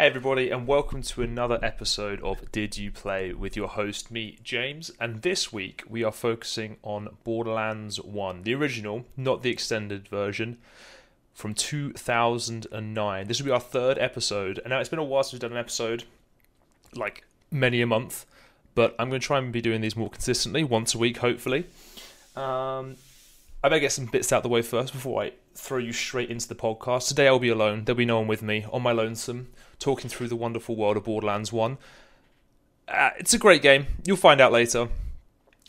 Hey everybody, and welcome to another episode of Did You Play with your host, me, James. And this week we are focusing on Borderlands 1, the original, not the extended version, from 2009. This will be our third episode, and now it's been a while since we've done an episode, like many a month, but I'm going to try and be doing these more consistently, once a week hopefully. I better get some bits out of the way first before I throw you straight into the podcast. Today I'll be alone, there'll be no one with me, on my lonesome, talking through the wonderful world of Borderlands 1. It's a great game, you'll find out later.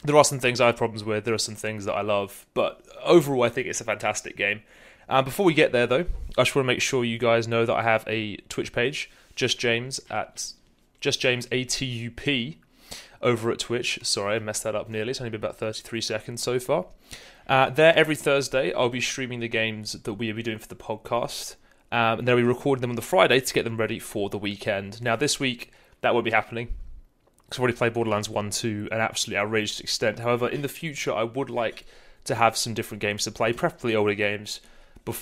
There are some things I have problems with, there are some things that I love, but overall I think it's a fantastic game. Before we get there though, I just want to make sure you guys know that I have a Twitch page, JustJames ATUP. Over at Twitch. Sorry, I messed that up nearly. It's only been about 33 seconds so far. There every Thursday, I'll be streaming the games that we'll be doing for the podcast. And then I'll be recording them on the Friday to get them ready for the weekend. Now this week, that won't be happening, because I've already played Borderlands 1 to an absolutely outrageous extent. However, in the future, I would like to have some different games to play, preferably older games,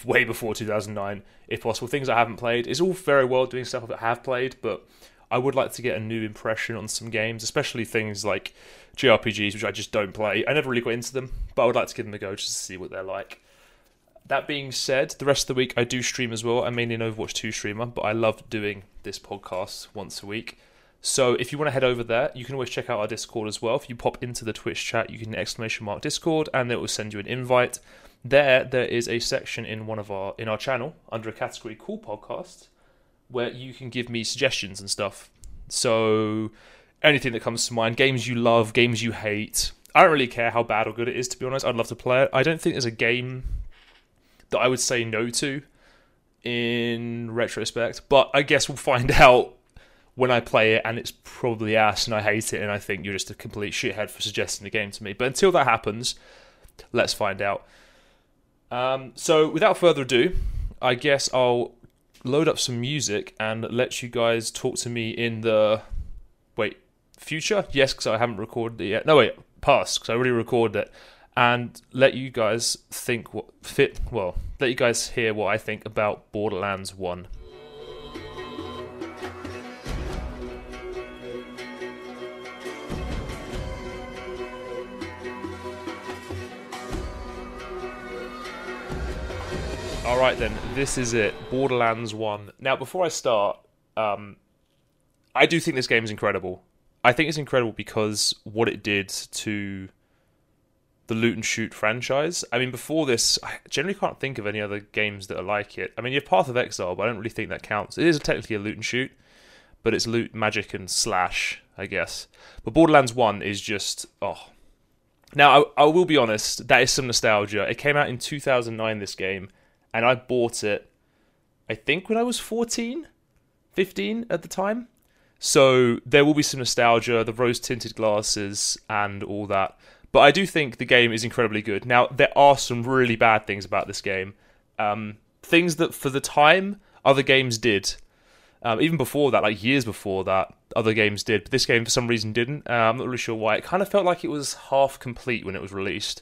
way before 2009, if possible. Things I haven't played. It's all very well doing stuff that I have played, but I would like to get a new impression on some games, especially things like JRPGs, which I just don't play. I never really got into them, but I would like to give them a go just to see what they're like. That being said, the rest of the week I do stream as well. I'm mainly an Overwatch 2 streamer, but I love doing this podcast once a week. So if you want to head over there, you can always check out our Discord as well. If you pop into the Twitch chat, you can !Discord, and it will send you an invite. There is a section in our channel under a category called Podcast, where you can give me suggestions and stuff. So anything that comes to mind, games you love, games you hate. I don't really care how bad or good it is, to be honest. I'd love to play it. I don't think there's a game that I would say no to in retrospect, but I guess we'll find out when I play it and it's probably ass and I hate it and I think you're just a complete shithead for suggesting the game to me. But until that happens, let's find out. So without further ado, I guess I'll load up some music and let you guys talk to me in the future? Yes, because I haven't recorded it yet. No, wait, past, because I already recorded it. And let you guys think what fit. Well, let you guys hear what I think about Borderlands 1. Alright then, this is it, Borderlands 1. Now before I start, I do think this game is incredible. I think it's incredible because what it did to the loot and shoot franchise. I mean, before this, I generally can't think of any other games that are like it. I mean, you have Path of Exile, but I don't really think that counts. It is technically a loot and shoot, but it's loot, magic, and slash, I guess. But Borderlands 1 is just, oh. Now, I will be honest, that is some nostalgia. It came out in 2009, this game. And I bought it, I think, when I was 14, 15 at the time. So there will be some nostalgia, the rose-tinted glasses and all that. But I do think the game is incredibly good. Now, there are some really bad things about this game. Things that, for the time, other games did. Even before that, like years before that, other games did. But this game, for some reason, didn't. I'm not really sure why. It kind of felt like it was half complete when it was released.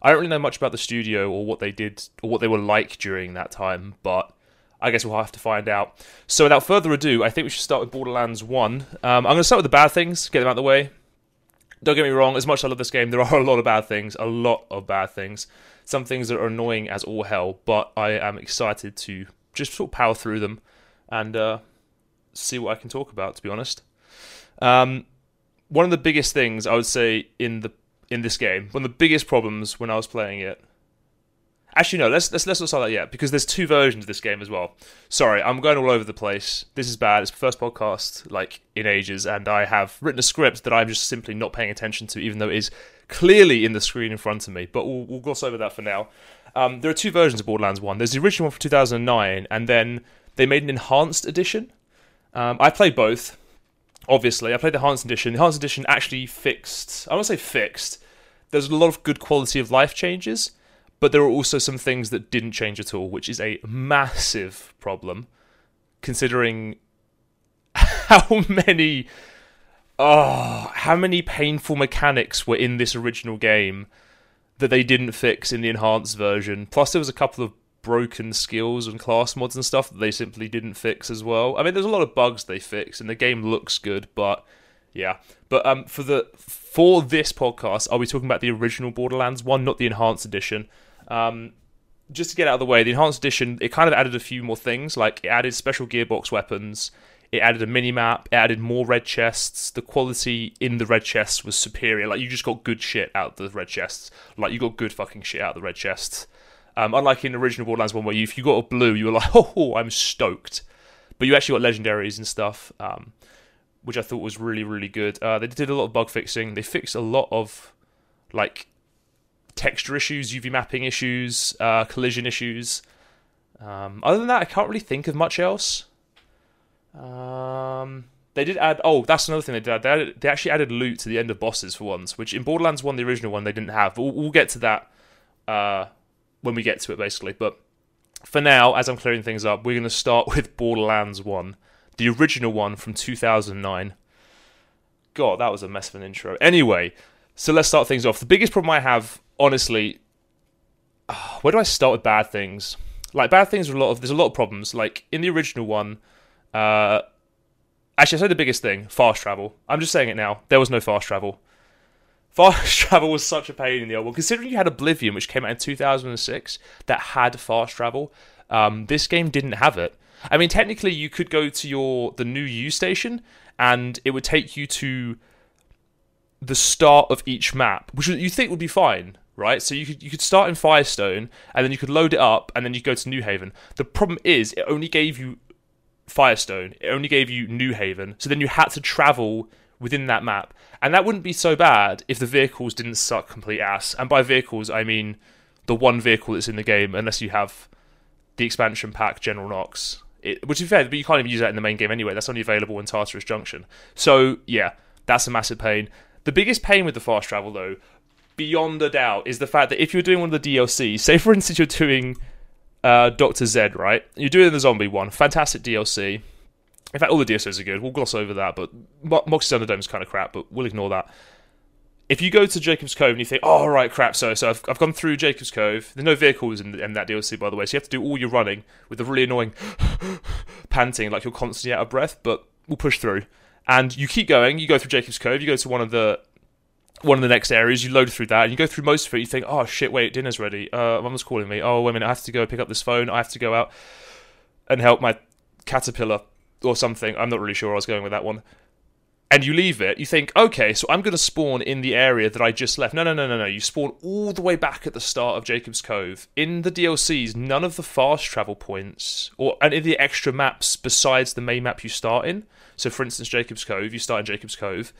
I don't really know much about the studio or what they did or what they were like during that time, but I guess we'll have to find out. So without further ado, I think we should start with Borderlands 1. I'm going to start with the bad things, get them out of the way. Don't get me wrong, as much as I love this game, there are a lot of bad things. Some things that are annoying as all hell, but I am excited to just sort of power through them and see what I can talk about, to be honest. One of the biggest things I would say in this game, one of the biggest problems when I was playing it. Actually, no, let's not start that yet, because there's two versions of this game as well. Sorry, I'm going all over the place. This is bad. It's the first podcast, like, in ages, and I have written a script that I'm just simply not paying attention to, even though it is clearly in the screen in front of me, but we'll gloss over that for now. There are two versions of Borderlands 1. There's the original one from 2009, and then they made an enhanced edition. I played both. Obviously, I played the Enhanced Edition. The Enhanced Edition actually fixed, I won't say fixed, there's a lot of good quality of life changes, but there are also some things that didn't change at all, which is a massive problem, considering how many painful mechanics were in this original game that they didn't fix in the Enhanced version. Plus, there was a couple of broken skills and class mods and stuff that they simply didn't fix as well. I mean, there's a lot of bugs they fixed, and the game looks good, but yeah. But for this podcast, I'll be talking about the original Borderlands 1, not the Enhanced Edition. Just to get out of the way, the Enhanced Edition, it kind of added a few more things, like it added special Gearbox weapons, it added a mini-map, it added more red chests, the quality in the red chests was superior, like you just got good shit out of the red chests, like you got good fucking shit out of the red chests. Unlike in the original Borderlands 1, where if you got a blue, you were like, oh, I'm stoked. But you actually got legendaries and stuff, which I thought was really, really good. They did a lot of bug fixing. They fixed a lot of, like, texture issues, UV mapping issues, collision issues. Other than that, I can't really think of much else. They did add... Oh, that's another thing they did add. They actually added loot to the end of bosses for once, which in Borderlands 1, the original one, they didn't have. But we'll get to that... when we get to it, basically. But for now, as I'm clearing things up, we're going to start with Borderlands 1, the original one from 2009. God, that was a mess of an intro. Anyway, so let's start things off. The biggest problem I have, honestly, where do I start with bad things? Like, bad things are there's a lot of problems. Like, in the original one, actually, I said the biggest thing, fast travel. I'm just saying it now. There was no fast travel. Fast travel was such a pain in the old one. Considering you had Oblivion, which came out in 2006, that had fast travel, this game didn't have it. I mean, technically, you could go to the new U station, and it would take you to the start of each map, which you think would be fine, right? So you could start in Firestone, and then you could load it up, and then you go to New Haven. The problem is, it only gave you Firestone. It only gave you New Haven. So then you had to travel within that map, and that wouldn't be so bad if the vehicles didn't suck complete ass. And by vehicles, I mean the one vehicle that's in the game, unless you have the expansion pack General Knox, which is fair, but you can't even use that in the main game anyway. That's only available in Tartarus Junction. So yeah, that's a massive pain. The biggest pain with the fast travel, though, beyond a doubt, is the fact that if you're doing one of the DLC, say for instance you're doing Dr. Zed, right? You're doing the zombie one, fantastic DLC. In fact, all the DLCs are good. We'll gloss over that, but Moxie's Underdome is kind of crap, but we'll ignore that. If you go to Jacob's Cove and you think, oh, right, crap, so I've gone through Jacob's Cove. There's no vehicles in that DLC, by the way, so you have to do all your running with the really annoying panting, like you're constantly out of breath, but we'll push through. And you keep going. You go through Jacob's Cove. You go to one of the next areas. You load through that, and you go through most of it. You think, oh, shit, wait, dinner's ready. Mum's calling me. Oh, wait a minute, I have to go pick up this phone. I have to go out and help my caterpillar. Or something, I'm not really sure where I was going with that one. And you leave it, you think, okay, so I'm going to spawn in the area that I just left. No, you spawn all the way back at the start of Jacob's Cove. In the DLCs, none of the fast travel points, or any of the extra maps besides the main map you start in, so for instance Jacob's Cove, you start in Jacob's Cove,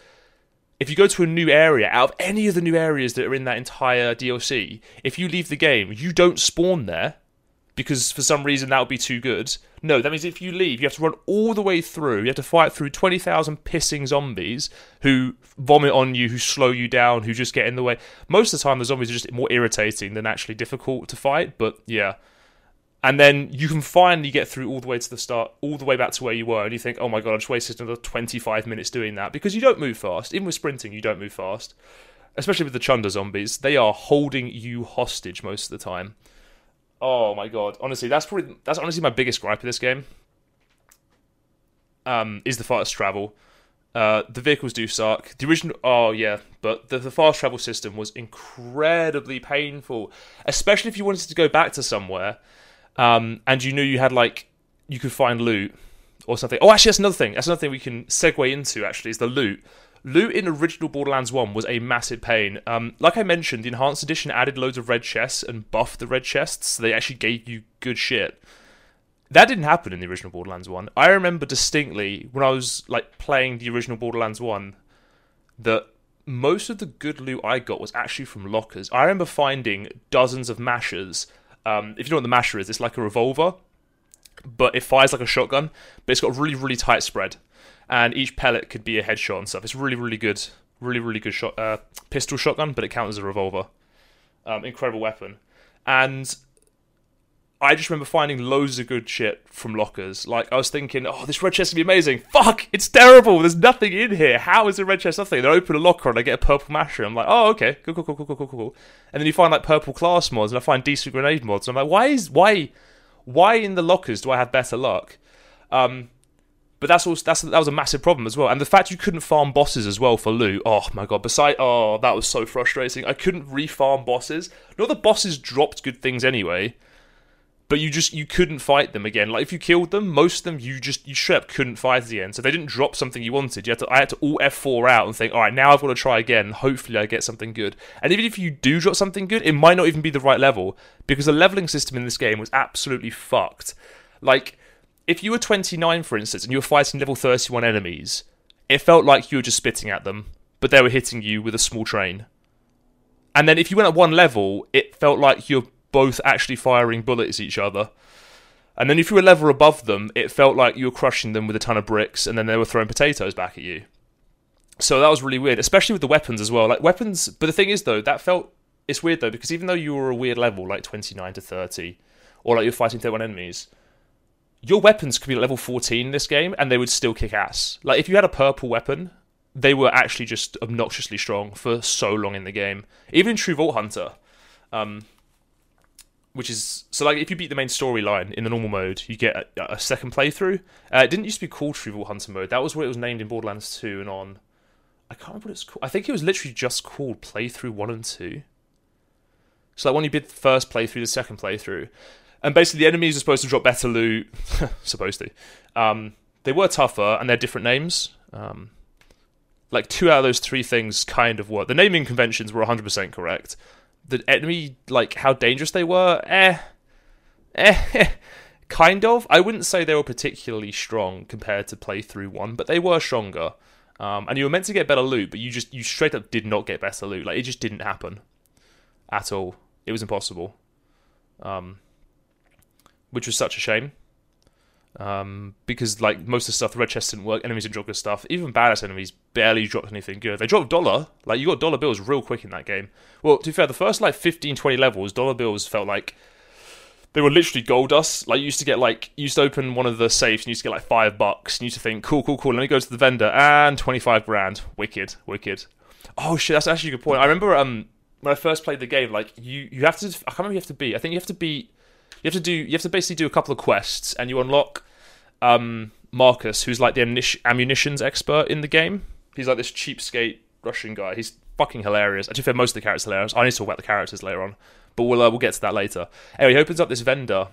if you go to a new area, out of any of the new areas that are in that entire DLC, if you leave the game, you don't spawn there, because for some reason that would be too good. No, that means if you leave, you have to run all the way through. You have to fight through 20,000 pissing zombies who vomit on you, who slow you down, who just get in the way. Most of the time, the zombies are just more irritating than actually difficult to fight, but yeah. And then you can finally get through all the way to the start, all the way back to where you were, and you think, oh my god, I just wasted another 25 minutes doing that, because you don't move fast. Even with sprinting, you don't move fast. Especially with the Chunder zombies. They are holding you hostage most of the time. Oh my god! Honestly, that's honestly my biggest gripe of this game. Is the fast travel? The vehicles do suck. The original, oh yeah, but the fast travel system was incredibly painful, especially if you wanted to go back to somewhere, and you knew you had you could find loot or something. Oh, actually, that's another thing. That's another thing we can segue into. Actually, is the loot. Loot in original Borderlands 1 was a massive pain. Like I mentioned, the Enhanced Edition added loads of red chests and buffed the red chests, so they actually gave you good shit. That didn't happen in the original Borderlands 1. I remember distinctly, when I was playing the original Borderlands 1, that most of the good loot I got was actually from lockers. I remember finding dozens of mashers. If you know what the masher is, it's like a revolver, but it fires like a shotgun, but it's got a really, really tight spread. And each pellet could be a headshot and stuff. It's really, really good. Really, really good shot. Pistol shotgun, but it counts as a revolver. Incredible weapon. And I just remember finding loads of good shit from lockers. Like, I was thinking, oh, this red chest would be amazing. Fuck, it's terrible. There's nothing in here. How is the red chest nothing? And I open a locker and I get a purple masher. I'm like, oh, okay, cool. And then you find, like, purple class mods, and I find decent grenade mods. And I'm like, why in the lockers do I have better luck? But that was a massive problem as well. And the fact you couldn't farm bosses as well for loot. Oh, my God. That was so frustrating. I couldn't re-farm bosses. Not that bosses dropped good things anyway, but you couldn't fight them again. Like, if you killed them, most of them, you straight up couldn't fight at the end. So if they didn't drop something you wanted, I had to all F4 out and think, alright, now I've got to try again. Hopefully I get something good. And even if you do drop something good, it might not even be the right level, because the leveling system in this game was absolutely fucked. Like, if you were 29, for instance, and you were fighting level 31 enemies, it felt like you were just spitting at them, but they were hitting you with a small train. And then if you went at one level, it felt like you're both actually firing bullets at each other. And then if you were a level above them, it felt like you were crushing them with a ton of bricks, and then they were throwing potatoes back at you. So that was really weird, especially with the weapons as well. Like, weapons... But the thing is, though, it's weird, though, because even though you were a weird level, like 29 to 30, or like you're fighting 31 enemies, your weapons could be level 14 in this game, and they would still kick ass. Like, if you had a purple weapon, they were actually just obnoxiously strong for so long in the game. Even in True Vault Hunter... which is, so like if you beat the main storyline in the normal mode, you get a second playthrough. It didn't used to be called True Vault Hunter mode. That was what it was named in Borderlands 2 and on. I can't remember what it's called. I think it was literally just called Playthrough 1 and 2. So like when you did the first playthrough, the second playthrough. And basically the enemies are supposed to drop better loot. Supposed to. They were tougher and they're different names. Like two out of those three things kind of work. The naming conventions were 100% correct. The enemy, like, how dangerous they were, kind of. I wouldn't say they were particularly strong compared to playthrough 1, but they were stronger. And you were meant to get better loot, but you straight up did not get better loot. Like, it just didn't happen at all. It was impossible. Which was such a shame. Because, like, most of the stuff, the red chests didn't work, enemies didn't drop good stuff. Even badass enemies barely dropped anything good. They dropped dollar. Like, you got dollar bills real quick in that game. Well, to be fair, the first, like, 15, 20 levels, dollar bills felt like they were literally gold dust. Like, you used to get, like, you used to open one of the safes and you used to get, like, $5. And you used to think, cool, let me go to the vendor. And 25 grand. Wicked. Oh, shit, that's actually a good point. I remember when I first played the game, like, you have to, I can't remember who you have to beat. I think you have to beat... You have to basically do a couple of quests, and you unlock Marcus, who's like the ammunitions expert in the game. He's like this cheapskate Russian guy. He's fucking hilarious. Actually, most of the characters are hilarious. I need to talk about the characters later on, but we'll get to that later. Anyway, he opens up this vendor,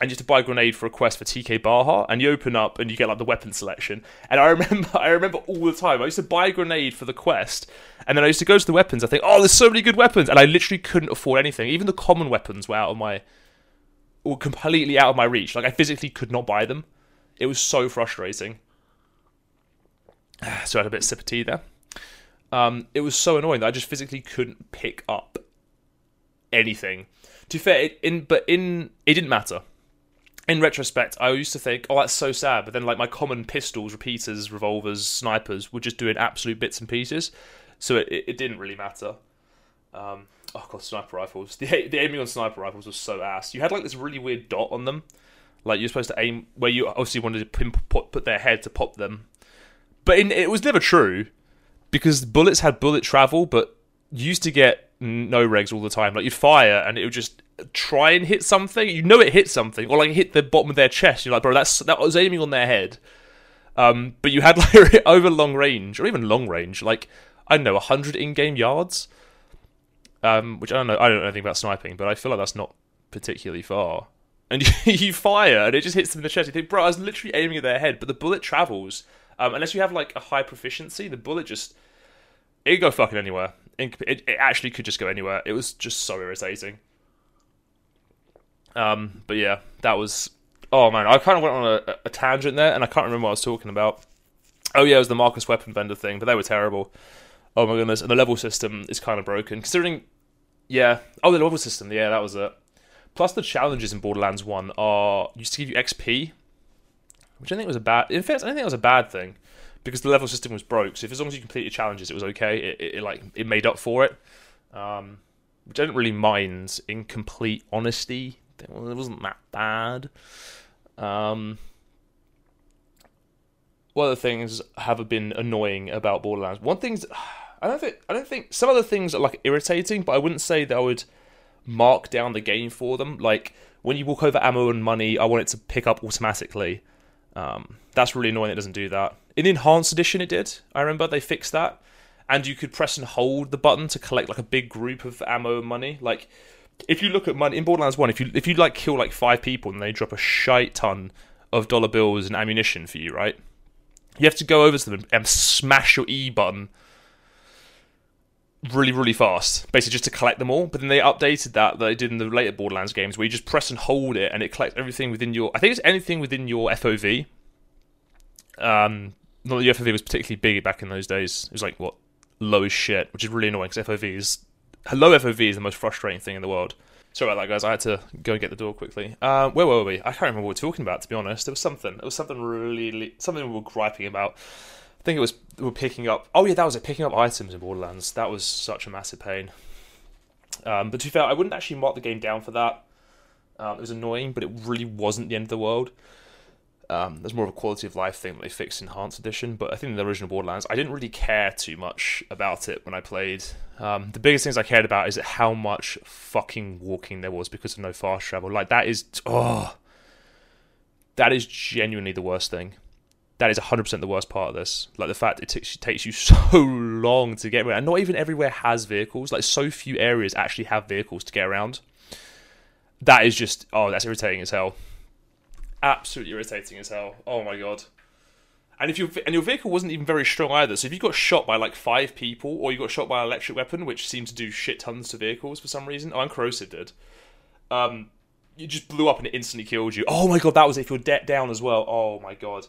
and you have to buy a grenade for a quest for TK Baha, and you open up and you get like the weapon selection. And I remember all the time, I used to buy a grenade for the quest, and then I used to go to the weapons. I think, oh, there's so many good weapons, and I literally couldn't afford anything. Even the common weapons were completely out of my reach. Like, I physically could not buy them. It was so frustrating. So I had a bit of sip of tea there. It was so annoying that I just physically couldn't pick up anything. To be fair, it didn't matter. In retrospect, I used to think, oh, that's so sad, but then like my common pistols, repeaters, revolvers, snipers were just doing absolute bits and pieces, so it didn't really matter. Oh god, sniper rifles. The aiming on sniper rifles was so ass. You had like this really weird dot on them. Like, you're supposed to aim where you obviously wanted to put their head to pop them. But it was never true, because bullets had bullet travel, but you used to get no regs all the time. Like, you'd fire and it would just try and hit something. You know it hit something, or like hit the bottom of their chest. You're like, bro, that was aiming on their head. But you had like over long range, or even long range, like, I don't know, 100 in-game yards. Which I don't know anything about sniping, but I feel like that's not particularly far. And you fire, and it just hits them in the chest. You think, bro, I was literally aiming at their head, but the bullet travels. Unless you have, like, a high proficiency, the bullet just... It could go fucking anywhere. It actually could just go anywhere. It was just so irritating. But yeah, that was... Oh, man, I kind of went on a tangent there, and I can't remember what I was talking about. Oh, yeah, it was the Marcus weapon vendor thing, but they were terrible. Oh, my goodness. And the level system is kind of broken. Considering... Yeah. Oh, the level system. Yeah, that was it. Plus, the challenges in Borderlands 1 used to give you XP, which I think was a bad... In fact, I don't think that was a bad thing, because the level system was broke. So, if as long as you completed challenges, it was okay. It made up for it. Which I didn't really mind, in complete honesty. it wasn't that bad. One of the things have been annoying about Borderlands. One thing's, I don't think some other things are like irritating, but I wouldn't say that I would mark down the game for them. Like when you walk over ammo and money, I want it to pick up automatically. That's really annoying. It doesn't do that. In the Enhanced Edition, it did. I remember they fixed that, and you could press and hold the button to collect like a big group of ammo and money. Like if you look at money in Borderlands 1, if you like kill like 5 people and they drop a shite ton of dollar bills and ammunition for you, right? You have to go over to them and smash your E button really, really fast, basically just to collect them all. But then they updated that they did in the later Borderlands games, where you just press and hold it and it collects everything within your... I think it's anything within your FOV. Not that your FOV was particularly big back in those days. It was like, what, low as shit, which is really annoying, because low FOV is the most frustrating thing in the world. Sorry about that, guys. I had to go and get the door quickly. Where were we? I can't remember what we were talking about, to be honest. There was something. It was something really... Something we were griping about. I think it was... We were picking up... Oh, yeah, that was it. Picking up items in Borderlands. That was such a massive pain. But to be fair, I wouldn't actually mark the game down for that. It was annoying, but it really wasn't the end of the world. There's more of a quality of life thing that they fixed in Enhanced Edition. But I think in the original Borderlands, I didn't really care too much about it when I played. The biggest things I cared about is how much fucking walking there was because of no fast travel. Like, that is... Oh! That is genuinely the worst thing. That is 100% the worst part of this. Like, the fact it takes you so long to get around. And not even everywhere has vehicles. Like, so few areas actually have vehicles to get around. That is just... Oh, that's irritating as hell. Absolutely irritating as hell. Oh, my God. And your vehicle wasn't even very strong either, so if you got shot by like 5 people, or you got shot by an electric weapon, which seemed to do shit tons to vehicles for some reason, and Corrosive did, you just blew up and it instantly killed you. Oh my God, that was if you're down as well. Oh my God.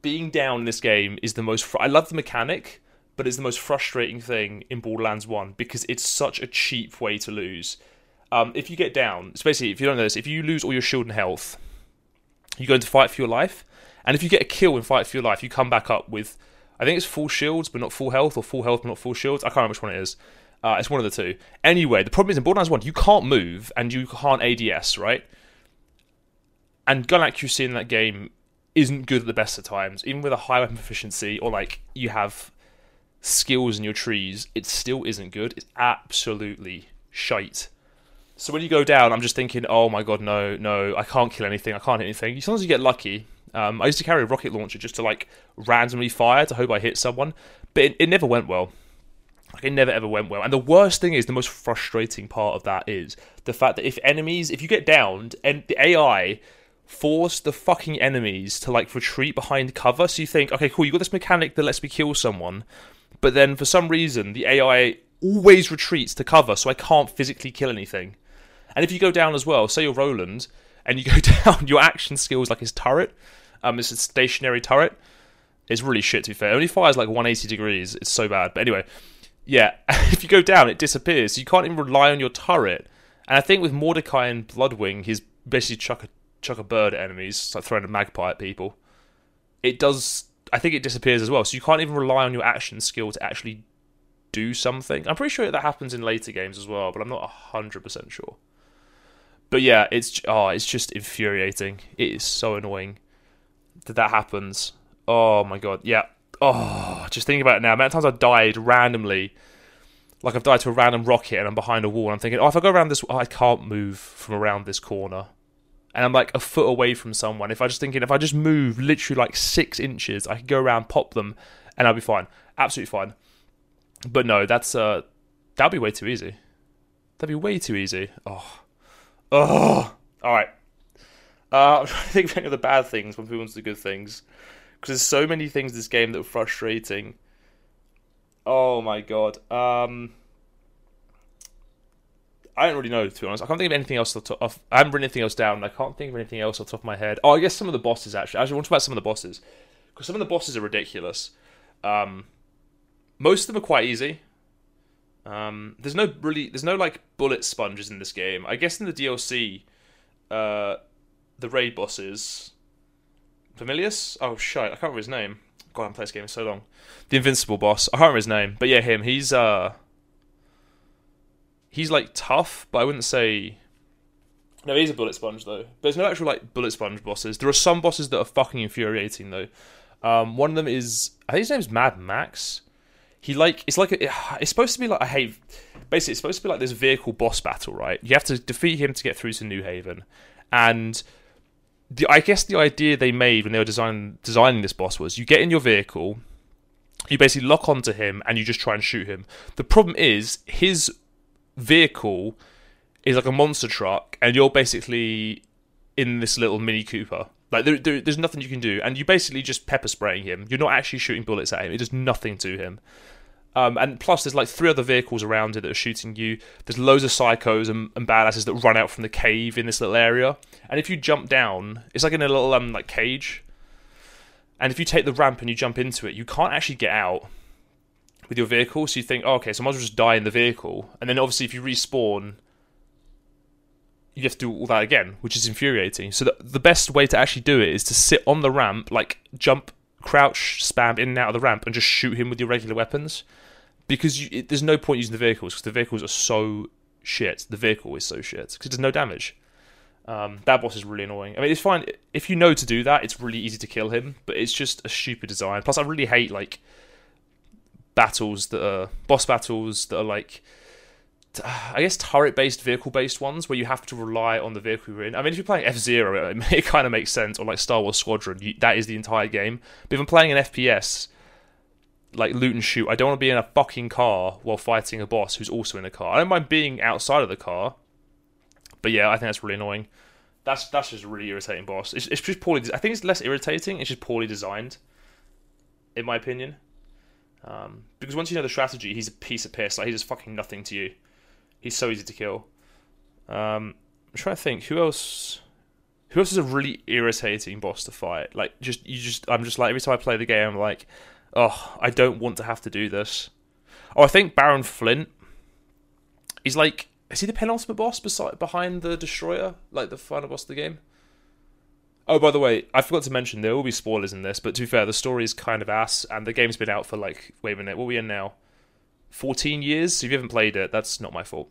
Being down in this game is the most... I love the mechanic, but it's the most frustrating thing in Borderlands 1, because it's such a cheap way to lose. If you get down, so basically, if you don't know this, if you lose all your shield and health, you go into fight for your life. And if you get a kill and fight for your life, you come back up with, I think it's full shields but not full health, or full health but not full shields. I can't remember which one it is. It's one of the two. Anyway, the problem is in Borderlands 1, you can't move and you can't ADS, right? And gun accuracy in that game isn't good at the best of times. Even with a high weapon proficiency, or like you have skills in your trees, it still isn't good. It's absolutely shite. So when you go down, I'm just thinking, oh my God, no, I can't kill anything, I can't hit anything. Sometimes you get lucky. I used to carry a rocket launcher just to like randomly fire to hope I hit someone, but it never went well. Like, it never ever went well. And the worst thing is, the most frustrating part of that is the fact that if you get downed, and the AI force the fucking enemies to like retreat behind cover. So you think, okay, cool, you got this mechanic that lets me kill someone, but then for some reason the AI always retreats to cover, so I can't physically kill anything. And if you go down as well, say you're Roland, and you go down, your action skills, like his turret, it's a stationary turret. It's really shit, to be fair. It only fires like 180 degrees. It's so bad. But anyway, yeah, if you go down, it disappears. So you can't even rely on your turret. And I think with Mordecai and Bloodwing, he's basically chuck a bird at enemies, it's like throwing a magpie at people. It does... I think it disappears as well. So you can't even rely on your action skill to actually do something. I'm pretty sure that happens in later games as well, but I'm not 100% sure. But yeah, it's just infuriating. It is so annoying that happens. Oh my God, yeah. Oh, just thinking about it now. The amount of times I've died randomly, like I've died to a random rocket and I'm behind a wall and I'm thinking, oh, if I go around this, I can't move from around this corner. And I'm like a foot away from someone. If I just move literally like 6 inches, I can go around, pop them, and I'll be fine. Absolutely fine. But no, that'd be way too easy. That'd be way too easy. Oh. All right. I'm trying to think of any of the bad things when people want to do good things, because there's so many things in this game that are frustrating. Oh my God. I don't really know, to be honest. I can't think of anything else. I haven't written anything else down, and I can't think of anything else off the top of my head. Oh, I guess some of the bosses, actually. I just want to talk about some of the bosses, because some of the bosses are ridiculous. Most of them are quite easy. There's no like bullet sponges in this game. I guess in the DLC, the raid bosses, Familius? Oh shit, I can't remember his name. God, I haven't played this game in so long. The Invincible boss, I can't remember his name, but yeah, him. He's like tough, but I wouldn't say There is a bullet sponge, though. But there's no actual, like, bullet sponge bosses. There are some bosses that are fucking infuriating, though. One of them is... I think his name's Mad Max. He, like... It's like... It's supposed to be, like... I hate... Basically, it's supposed to be, like, this vehicle boss battle, right? You have to defeat him to get through to New Haven. And... I guess the idea they made when they were designing this boss was you get in your vehicle, you basically lock onto him, and you just try and shoot him. The problem is, his vehicle... is like a monster truck, and you're basically in this little Mini Cooper. Like, there's nothing you can do, and you basically just pepper spraying him. You're not actually shooting bullets at him. It does nothing to him. And plus, there's like 3 other vehicles around it that are shooting you. There's loads of psychos and badasses that run out from the cave in this little area. And if you jump down, it's like in a little like cage. And if you take the ramp and you jump into it, you can't actually get out with your vehicle. So you think, oh, okay, so I might as well just die in the vehicle. And then obviously, if you respawn, you have to do all that again, which is infuriating. So the best way to actually do it is to sit on the ramp, like jump, crouch, spam in and out of the ramp, and just shoot him with your regular weapons. Because there's no point using the vehicles, because the vehicles are so shit. The vehicle is so shit, because it does no damage. That boss is really annoying. I mean, it's fine. If you know to do that, it's really easy to kill him, but it's just a stupid design. Plus, I really hate, like, boss battles that are, like... I guess turret-based, vehicle-based ones where you have to rely on the vehicle you're in. I mean, if you're playing F-Zero, it kind of makes sense, or like Star Wars Squadron, that is the entire game. But if I'm playing an FPS, like loot and shoot, I don't want to be in a fucking car while fighting a boss who's also in a car. I don't mind being outside of the car, but yeah, I think that's really annoying. That's just a really irritating boss. It's just poorly... I think it's less irritating, it's just poorly designed, in my opinion. Because once you know the strategy, he's a piece of piss. Like, he does fucking nothing to you. He's so easy to kill. I'm trying to think, who else is a really irritating boss to fight? Like, I'm just like, every time I play the game, I'm like, oh, I don't want to have to do this. Oh, I think Baron Flint. He's like, is he the penultimate boss behind the Destroyer? Like, the final boss of the game? Oh, by the way, I forgot to mention, there will be spoilers in this, but to be fair, the story is kind of ass, and the game's been out for like, wait a minute, what are we in now? 14 years, so if you haven't played it, that's not my fault.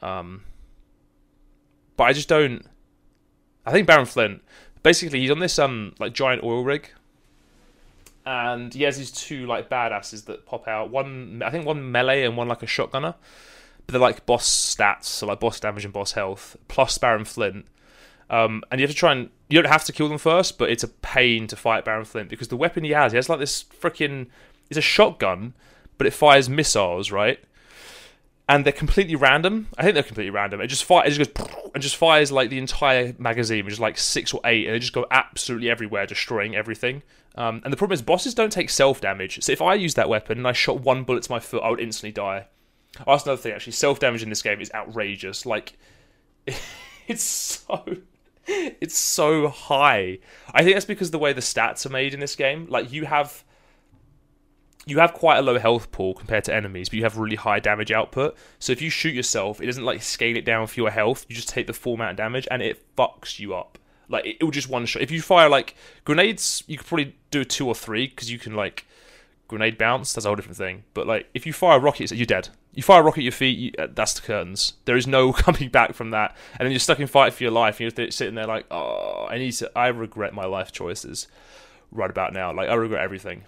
But I just don't... I think Baron Flint, basically, he's on this like giant oil rig, and he has these 2 like badasses that pop out. One melee and one like a shotgunner, but they're like boss stats, so like boss damage and boss health, plus Baron Flint. And you have to try and... You don't have to kill them first, but it's a pain to fight Baron Flint, because the weapon he has like this freaking... It's a shotgun, but it fires missiles, right? And they're completely random. I think they're completely random. It just fires like the entire magazine, which is like 6 or 8, and they just go absolutely everywhere, destroying everything. And the problem is, bosses don't take self damage. So if I use that weapon and I shot 1 bullet to my foot, I would instantly die. Oh, that's another thing, actually. Self damage in this game is outrageous. Like, it's so high. I think that's because the way the stats are made in this game. Like, you have quite a low health pool compared to enemies, but you have really high damage output. So if you shoot yourself, it doesn't like scale it down for your health. You just take the full amount of damage, and it fucks you up. Like, it will just one shot. If you fire like grenades, you could probably do 2 or 3, because you can like grenade bounce. That's a whole different thing. But like, if you fire rockets, you're dead. You fire a rocket at your feet, that's the curtains. There is no coming back from that. And then you're stuck in fight for your life. And you're sitting there like, oh, I regret my life choices right about now. Like, I regret everything.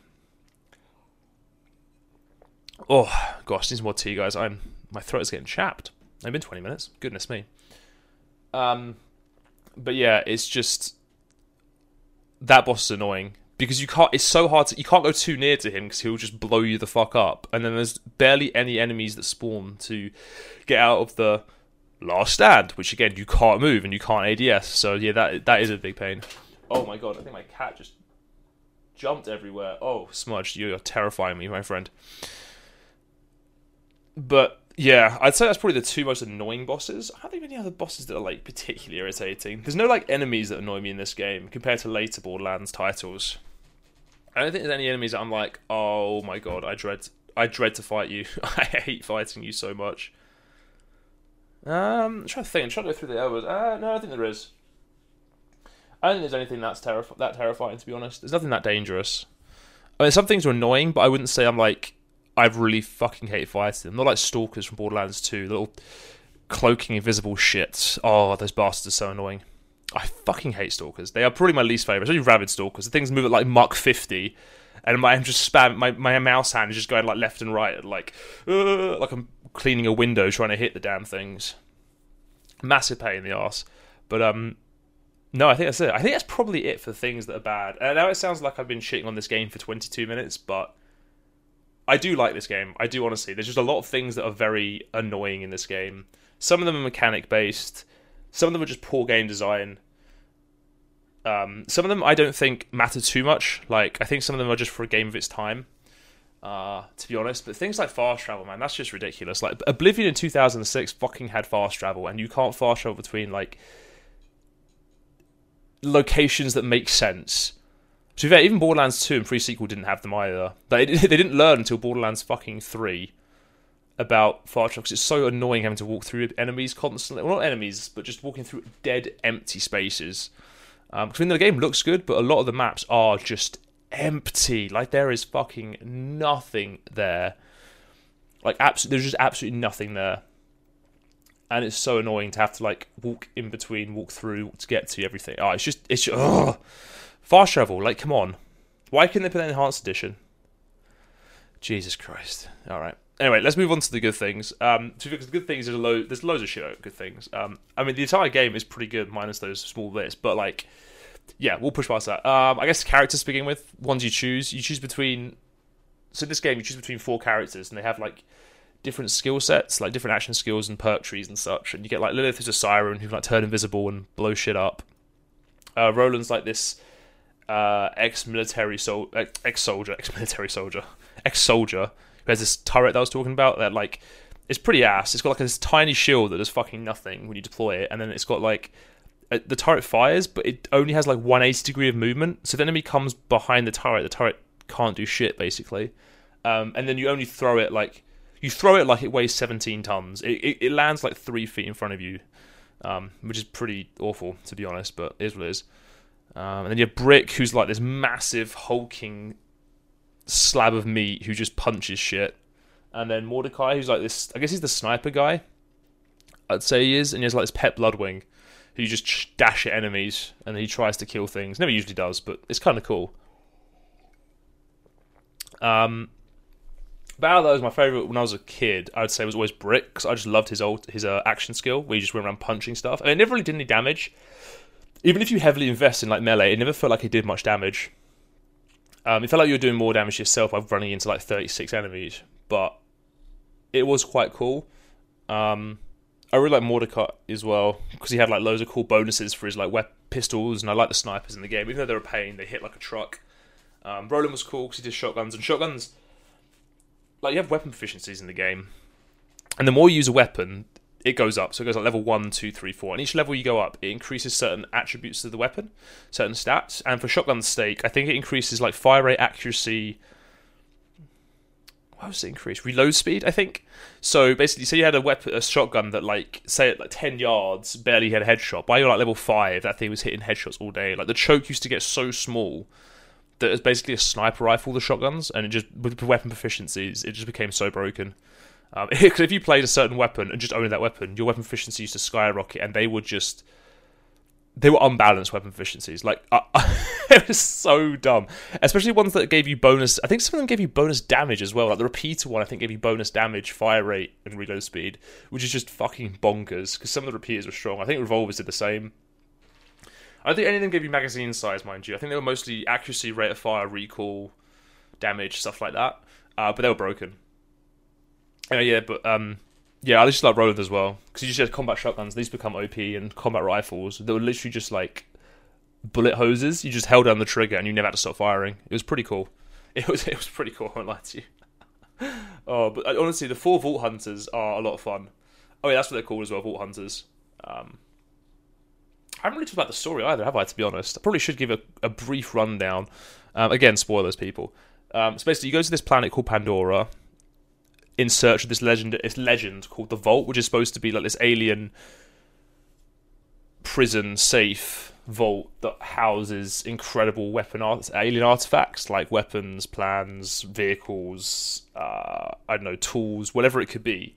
Oh, gosh, need some more tea, guys. My throat is getting chapped. It's been 20 minutes. Goodness me. But yeah, it's just... That boss is annoying. Because you can't... It's so hard to... You can't go too near to him, because he'll just blow you the fuck up. And then there's barely any enemies that spawn to get out of the last stand, which, again, you can't move and you can't ADS. So, yeah, that is a big pain. Oh, my God. I think my cat just jumped everywhere. Oh, Smudge, you're terrifying me, my friend. But, yeah, I'd say that's probably the 2 most annoying bosses. I don't think any other bosses that are, like, particularly irritating. There's no, like, enemies that annoy me in this game compared to later Borderlands titles. I don't think there's any enemies that I'm like, oh my god, I dread to fight you. I hate fighting you so much. I'm trying to think. I'm trying to go through the others. No, I don't think there is. I don't think there's anything that's terrifying, to be honest. There's nothing that dangerous. I mean, some things are annoying, but I wouldn't say I'm like... I really fucking hate fighting them. Not like stalkers from Borderlands 2, little cloaking invisible shit. Oh, those bastards are so annoying. I fucking hate stalkers. They are probably my least favourite, especially rabid stalkers. The things move at like Mach 50, and I'm just spam. My mouse hand is just going like left and right, like I'm cleaning a window trying to hit the damn things. Massive pain in the arse. But no, I think that's it. I think that's probably it for the things that are bad. And now it sounds like I've been shitting on this game for 22 minutes, but I do like this game. I do, honestly. There's just a lot of things that are very annoying in this game. Some of them are mechanic-based. Some of them are just poor game design. Some of them I don't think matter too much. Like, I think some of them are just for a game of its time, to be honest. But things like fast travel, man, that's just ridiculous. Like, Oblivion in 2006 fucking had fast travel, and you can't fast travel between, like, locations that make sense. To be fair, even Borderlands 2 and pre-sequel didn't have them either. They didn't learn until Borderlands fucking 3 about fast travel, because it's so annoying having to walk through enemies constantly. Well, not enemies, but just walking through dead, empty spaces. Because I mean, the game looks good, but a lot of the maps are just empty. Like, there is fucking nothing there. Like, there's just absolutely nothing there. And it's so annoying to have to, like, walk in between, walk through to get to everything. Oh, it's just ugh. Fast travel, like, come on. Why couldn't they put an enhanced edition? Jesus Christ. All right. Anyway, let's move on to the good things. Because the good things, there's loads of shit out of good things. I mean, the entire game is pretty good, minus those small bits. But, like, yeah, we'll push past that. I guess characters to begin with, ones you choose. You choose between... So in this game, you choose between 4 characters, and they have, like, different skill sets, like different action skills and perk trees and such. And you get, like, Lilith, who's a siren, who can, like, turn invisible and blow shit up. Roland's, like, this... ex-soldier who has this turret that I was talking about that, like, it's pretty ass. It's got like this tiny shield that does fucking nothing when you deploy it, and then it's got like the turret fires, but it only has like 180 degree of movement, so the enemy comes behind the turret can't do shit basically. And then you only throw it like it weighs 17 tons. It lands like 3 feet in front of you, which is pretty awful to be honest, but it is what it is. And then you have Brick, who's like this massive hulking slab of meat who just punches shit. And then Mordecai, who's like this, I guess he's the sniper guy, I'd say he is. And he has like this pet Bloodwing who you just dash at enemies, and he tries to kill things. Never usually does, but it's kind of cool. But out of those, my favourite when I was a kid, I would say was always Brick, because I just loved his action skill where he just went around punching stuff. And it never really did any damage. Even if you heavily invest in like melee, it never felt like it did much damage. It felt like you were doing more damage yourself by running into like 36 enemies, but it was quite cool. I really like Mordecai as well, because he had like loads of cool bonuses for his like pistols, and I like the snipers in the game. Even though they're a pain, they hit like a truck. Roland was cool because he did shotguns, and shotguns, like, you have weapon proficiencies in the game, and the more you use a weapon, it goes up. So it goes like level 1, 2, 3, 4. And each level you go up, it increases certain attributes of the weapon, certain stats. And for shotgun's sake, I think it increases like fire rate, accuracy. What was it increased? Reload speed, I think. So basically, say you had a shotgun that, like, say at like 10 yards, barely had a headshot. By your like level 5, that thing was hitting headshots all day. Like, the choke used to get so small that it was basically a sniper rifle, the shotguns. And it just, with weapon proficiencies, it just became so broken. Because if you played a certain weapon and just owned that weapon, your weapon efficiency used to skyrocket, and they were unbalanced weapon efficiencies. Like, it was so dumb. Especially ones that gave you bonus. I think some of them gave you bonus damage as well. Like the repeater one, I think, gave you bonus damage, fire rate, and reload speed, which is just fucking bonkers. Because some of the repeaters were strong. I think revolvers did the same. I don't think any of them gave you magazine size, mind you. I think they were mostly accuracy, rate of fire, recoil, damage, stuff like that. But they were broken. Yeah, but yeah, I just like Roland as well, because you just had combat shotguns. These become OP, and combat rifles, they were literally just like bullet hoses. You just held down the trigger and you never had to stop firing. It was pretty cool. It was pretty cool, I won't lie to you. Oh, but honestly, the 4 Vault Hunters are a lot of fun. Oh yeah, that's what they're called as well, Vault Hunters. I haven't really talked about the story either, have I, to be honest? I probably should give a brief rundown. Again, spoilers, people. So basically, you go to this planet called Pandora, in search of this legend called the Vault, which is supposed to be like this alien prison safe vault that houses incredible alien artifacts, like weapons, plans, vehicles, tools, whatever it could be.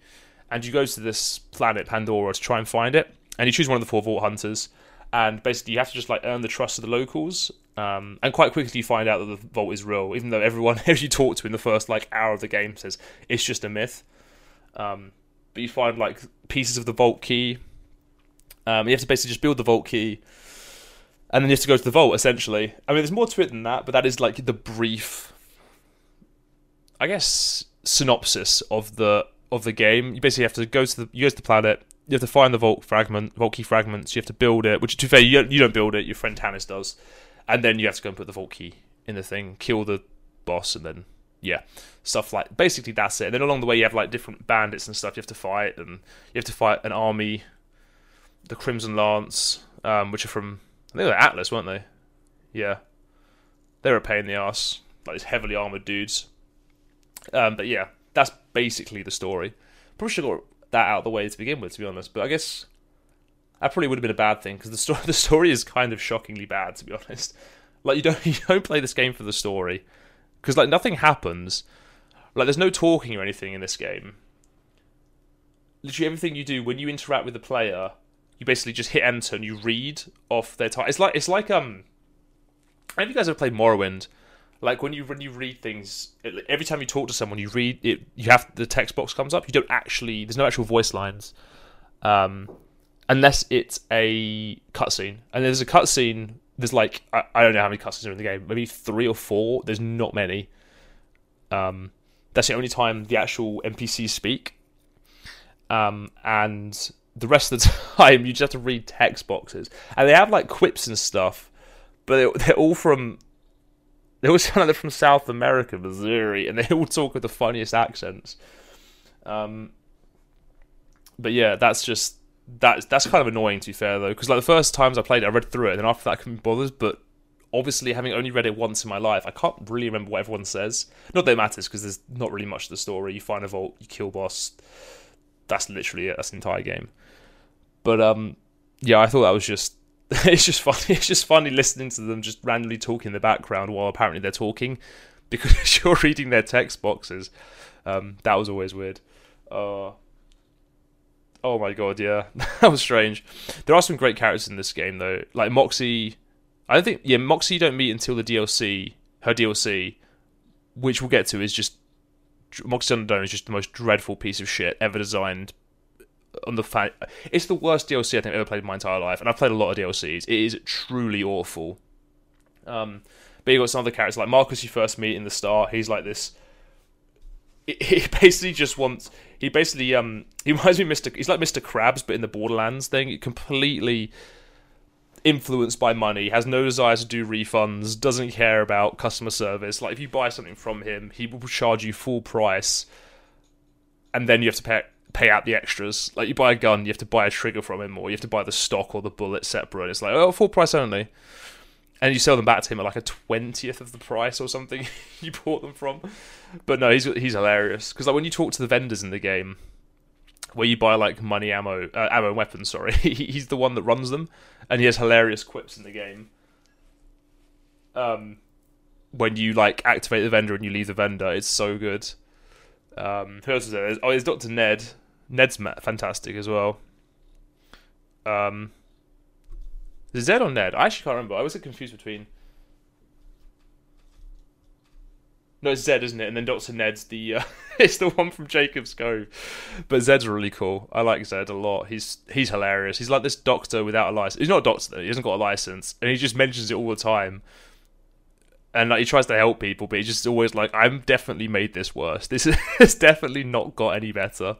and you go to this planet Pandora to try and find it, and you choose one of the four Vault Hunters, and basically you have to just like earn the trust of the locals, and quite quickly you find out that the vault is real, even though everyone you talk to in the first like hour of the game says it's just a myth. But you find like pieces of the vault key. You have to basically just build the vault key, and then you have to go to the vault, essentially. I mean, there's more to it than that, but that is like the brief, I guess, synopsis of the game. You basically have to go to the planet. You have to find the vault key fragments. You have to build it, which, to be fair, you don't build it. Your friend Tannis does, and then you have to go and put the vault key in the thing, kill the boss, and then yeah, stuff like basically that's it. And then along the way, you have like different bandits and stuff you have to fight, and you have to fight an army, the Crimson Lance, which are from, I think they were Atlas, weren't they? Yeah. They were a pain in the ass. Like these heavily armoured dudes. But yeah, that's basically the story. Probably should have got that out of the way to begin with, to be honest. But I guess that probably would have been a bad thing, because the story is kind of shockingly bad, to be honest. Like, you don't play this game for the story, because like nothing happens. Like, there's no talking or anything in this game. Literally everything you do when you interact with the player, you basically just hit enter and you read off their title. It's like I don't know if you guys ever played Morrowind. Like when you read things, every time you talk to someone, you read it. You have the text box comes up. You don't actually. There's no actual voice lines, unless it's a cutscene. And there's a cutscene. There's like I don't know how many cutscenes are in the game. Maybe 3 or 4. There's not many. That's the only time the actual NPCs speak. And the rest of the time, you just have to read text boxes. And they have, like, quips and stuff, but they're all from... They all sound like they're from South America, Missouri, and they all talk with the funniest accents. But yeah, that's kind of annoying, to be fair, though, because, like, the first times I played it, I read through it, and then after that I couldn't be bothered, but obviously, having only read it once in my life, I can't really remember what everyone says. Not that it matters, because there's not really much to the story. You find a vault, you kill boss... That's literally it. That's the entire game. But, yeah, I thought that was just... It's just funny. It's just funny listening to them just randomly talking in the background while apparently they're talking, because you're reading their text boxes. That was always weird. Oh my god, yeah. That was strange. There are some great characters in this game, though. Like, Moxie... I don't think... Yeah, Moxie you don't meet until the DLC. Her DLC, which we'll get to, is just... Moxie Underdome is just the most dreadful piece of shit ever designed. It's the worst DLC I think I've ever played in my entire life, and I've played a lot of DLCs. It is truly awful. But you got some other characters like Marcus you first meet in the start. He's like this. He basically just wants. He basically he reminds me of Mr. He's like Mr. Krabs, but in the Borderlands thing, completely influenced by money, has no desire to do refunds, doesn't care about customer service. Like, if you buy something from him, he will charge you full price, and then you have to pay out the extras. Like, you buy a gun, you have to buy a trigger from him, or you have to buy the stock or the bullet separate. It's like, oh, full price only. And you sell them back to him at like a 20th of the price or something you bought them from. But no, he's hilarious. Because, like, when you talk to the vendors in the game... where you buy, like, ammo and weapons, sorry. He's the one that runs them, and he has hilarious quips in the game. When you, like, activate the vendor and you leave the vendor, it's so good. Who else is there? Oh, there's Dr. Ned. Ned's fantastic as well. Is it Zed or Ned? I actually can't remember. I was confused between... No, it's Zed, isn't it? And then Dr. Ned's it's the one from Jacob's Cove. But Zed's really cool. I like Zed a lot. He's hilarious. He's like this doctor without a license. He's not a doctor, though. He hasn't got a license. And he just mentions it all the time. And like, he tries to help people, but he's just always like, I'm definitely made this worse. It's definitely not got any better.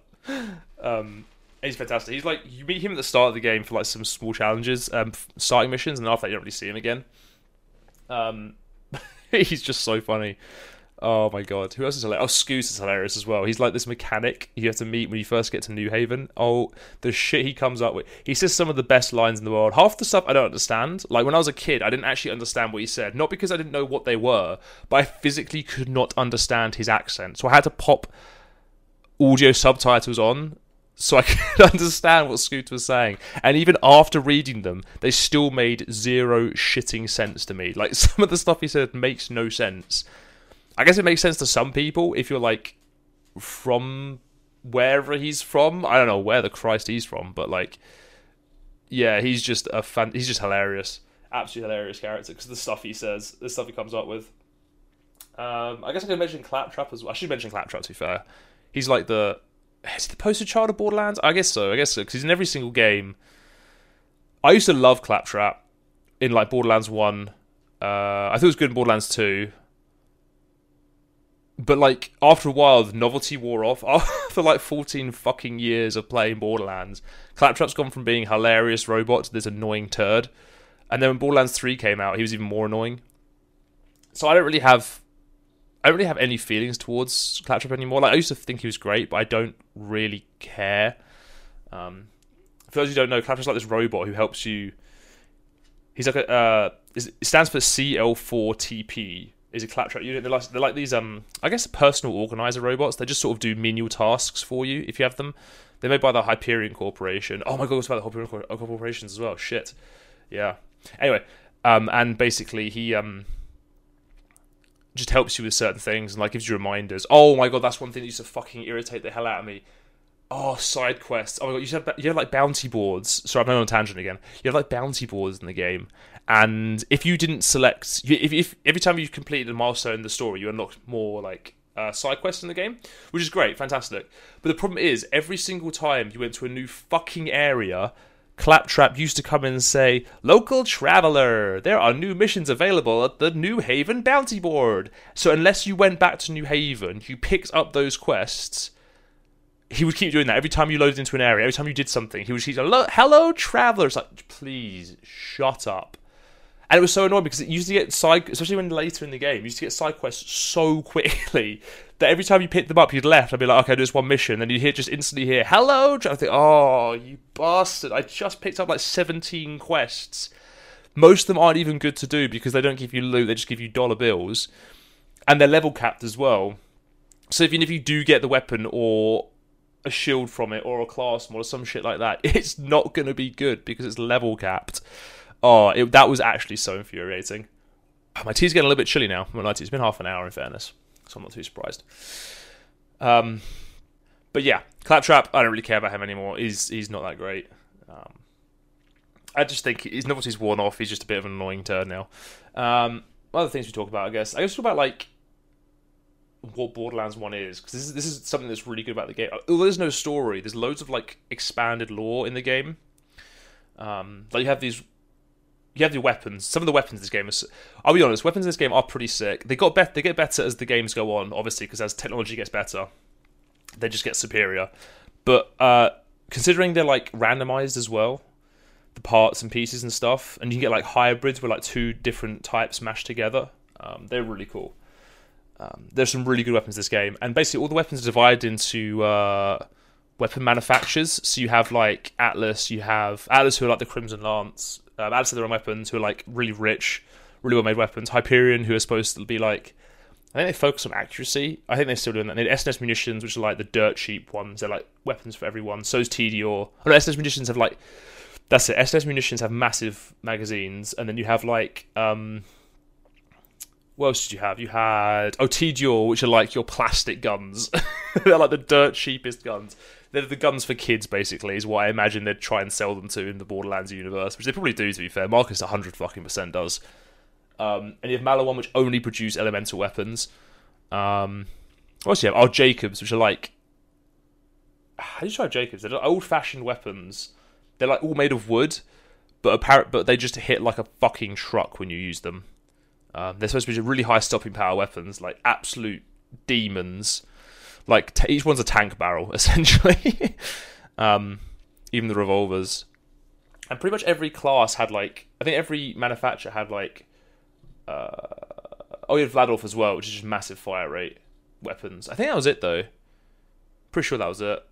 He's fantastic. He's like, you meet him at the start of the game for like some small challenges, starting missions, and after that you don't really see him again. He's just so funny. Oh my god, who else is hilarious? Oh, Scoot is hilarious as well. He's like this mechanic you have to meet when you first get to New Haven. Oh, the shit he comes up with. He says some of the best lines in the world. Half the stuff I don't understand. Like, when I was a kid, I didn't actually understand what he said. Not because I didn't know what they were, but I physically could not understand his accent. So I had to pop audio subtitles on so I could understand what Scoot was saying. And even after reading them, they still made zero shitting sense to me. Like, some of the stuff he said makes no sense. I guess it makes sense to some people if you're, like, from wherever he's from. I don't know where the Christ he's from, but like, yeah, he's just a fan. He's just hilarious, absolutely hilarious character because the stuff he says, the stuff he comes up with. I guess I could mention Claptrap as well. I should mention Claptrap, to be fair. He's like the, is he the poster child of Borderlands? I guess so. I guess so, because he's in every single game. I used to love Claptrap in like Borderlands 1. I thought it was good in Borderlands 2. But like after a while, the novelty wore off. After like 14 fucking years of playing Borderlands, Claptrap's gone from being hilarious robot to this annoying turd. And then when Borderlands 3 came out, he was even more annoying. So I don't really have any feelings towards Claptrap anymore. Like I used to think he was great, but I don't really care. For those who don't know, Claptrap's like this robot who helps you. He's like a it stands for CL4TP. Is a Claptrap unit. They're like these, I guess, personal organizer robots. They just sort of do menial tasks for you if you have them. They're made by the Hyperion Corporation. Oh my god, it's about the Hyperion Corporations as well. Shit. Yeah. Anyway, and basically he just helps you with certain things and like gives you reminders. Oh my god, that's one thing that used to fucking irritate the hell out of me. Oh, side quests. Oh my god, you had like bounty boards. Sorry, I'm going on a tangent again. You had like bounty boards in the game, and if you didn't select, if every time you completed a milestone in the story, you unlocked more like side quests in the game, which is great, fantastic. But the problem is, every single time you went to a new fucking area, Claptrap used to come in and say, "Local traveler, there are new missions available at the New Haven bounty board." So unless you went back to New Haven, you picked up those quests. He would keep doing that every time you loaded into an area. Every time you did something, he would keep saying, "Hello, traveler." It's like, please shut up. And it was so annoying because it used to get side, especially when later in the game, you used to get side quests so quickly that every time you picked them up, you'd left. I'd be like, okay, do this one mission, and you'd instantly hear, "Hello." I think, oh, you bastard! I just picked up like 17 quests. Most of them aren't even good to do because they don't give you loot; they just give you dollar bills, and they're level capped as well. So even if you do get the weapon or a shield from it or a class mod or some shit like that, it's not going to be good because it's level capped. Oh, that was actually so infuriating. My tea's getting a little bit chilly now. I'm not lying to you. It's been half an hour in fairness, so I'm not too surprised. But yeah, Claptrap, I don't really care about him anymore. He's not that great. I just think his novelty's worn off. He's just a bit of an annoying turd now. Other things we talk about, I guess talk about like what Borderlands 1 is, because this is something that's really good about the game. Although there's no story, there's loads of like expanded lore in the game. Like you have the weapons. Some of the weapons in this game I'll be honest, weapons in this game are pretty sick. They get better as the games go on, obviously, because as technology gets better, they just get superior. But considering they're like randomized as well, the parts and pieces and stuff, and you can get like hybrids with like two different types mashed together. They're really cool. There's some really good weapons in this game, and basically all the weapons are divided into weapon manufacturers. So you have like Atlas, who are like the Crimson Lance, Atlas have their own weapons, who are like really rich, really well made weapons. Hyperion, who are supposed to be like, I think they focus on accuracy. I think they're still doing that. And they S&S munitions, which are like the dirt cheap ones. They're like weapons for everyone. So is Tediore. Oh no, S&S munitions have like, that's it. S&S munitions have massive magazines, and then you have like what else did you have? You had Tediore, which are like your plastic guns. They're like the dirt cheapest guns. They're the guns for kids, basically, is what I imagine they'd try and sell them to in the Borderlands universe, which they probably do, to be fair. Marcus 100% does. And you have Malawon, which only produce elemental weapons. What else do you have? Jacobs, which are like, how do you try Jacobs? They're like old-fashioned weapons. They're like all made of wood, but they just hit like a fucking truck when you use them. They're supposed to be really high stopping power weapons, like absolute demons. Like each one's a tank barrel, essentially. Even the revolvers. And pretty much every class had like, I think every manufacturer had like, you had Vladolf as well, which is just massive fire rate weapons. I think that was it though. Pretty sure that was it.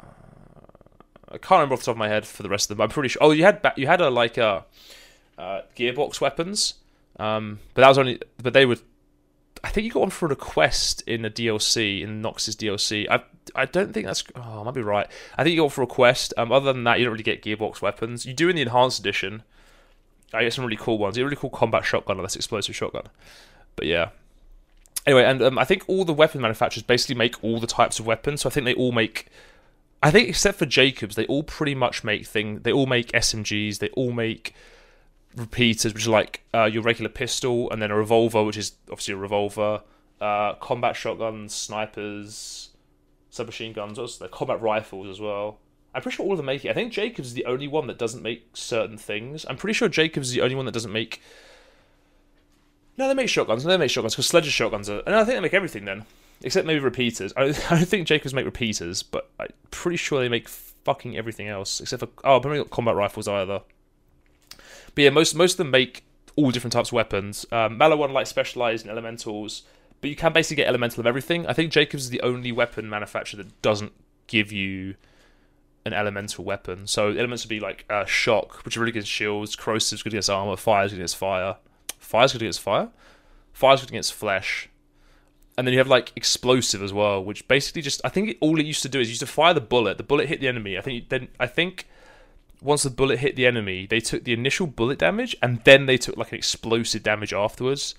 I can't remember off the top of my head for the rest of them. I'm pretty sure. Oh, you had Gearbox weapons. But they would, I think you got one for a quest in a DLC, in Nox's DLC. I don't think that's, I might be right. I think you got one for a quest. Other than that, you don't really get Gearbox weapons. You do in the Enhanced Edition. I get some really cool ones. You get a really cool combat shotgun, or less explosive shotgun. But yeah. Anyway, and I think all the weapon manufacturers basically make all the types of weapons. So I think they all make, I think except for Jacobs, they all pretty much make things. They all make SMGs. They all make repeaters, which are like your regular pistol, and then a revolver, which is obviously a revolver. Combat shotguns, snipers, submachine guns, also the combat rifles as well. I'm pretty sure all of them make it. I think Jacobs is the only one that doesn't make certain things. I'm pretty sure Jacobs is the only one that doesn't make. No, they make shotguns. No, they make shotguns because Sledger's shotguns are. And I think they make everything then, except maybe repeaters. I don't think Jacobs make repeaters, but I'm pretty sure they make fucking everything else except for. Oh, I've probably got combat rifles either. But yeah, most of them make all different types of weapons. Malawan like specialised in elementals. But you can basically get elemental of everything. I think Jacobs is the only weapon manufacturer that doesn't give you an elemental weapon. So elements would be like shock, which are really good against shields. Corrosive's good against armor. Fire's good against fire. Fire's good against fire. Fire's good against flesh. And then you have like explosive as well, which basically just I think all it used to do is you used to fire the bullet. The bullet hit the enemy. I think once the bullet hit the enemy, they took the initial bullet damage and then they took like an explosive damage afterwards.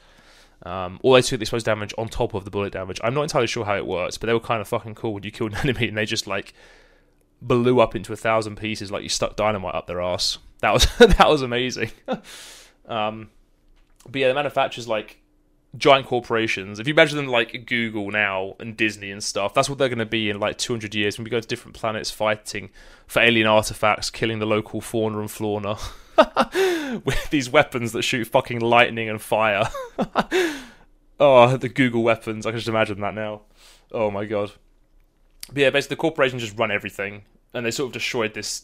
Or they took the explosive damage on top of the bullet damage. I'm not entirely sure how it works, but they were kind of fucking cool when you killed an enemy and they just like blew up into 1,000 pieces like you stuck dynamite up their ass. That was that was amazing. But yeah, the manufacturers like giant corporations. If you imagine them like Google now and Disney and stuff, that's what they're going to be in like 200 years when we go to different planets fighting for alien artifacts, killing the local fauna and flora. With these weapons that shoot fucking lightning and fire. Oh, the Google weapons. I can just imagine that now. Oh my god. But yeah, basically the corporations just run everything. And they sort of destroyed this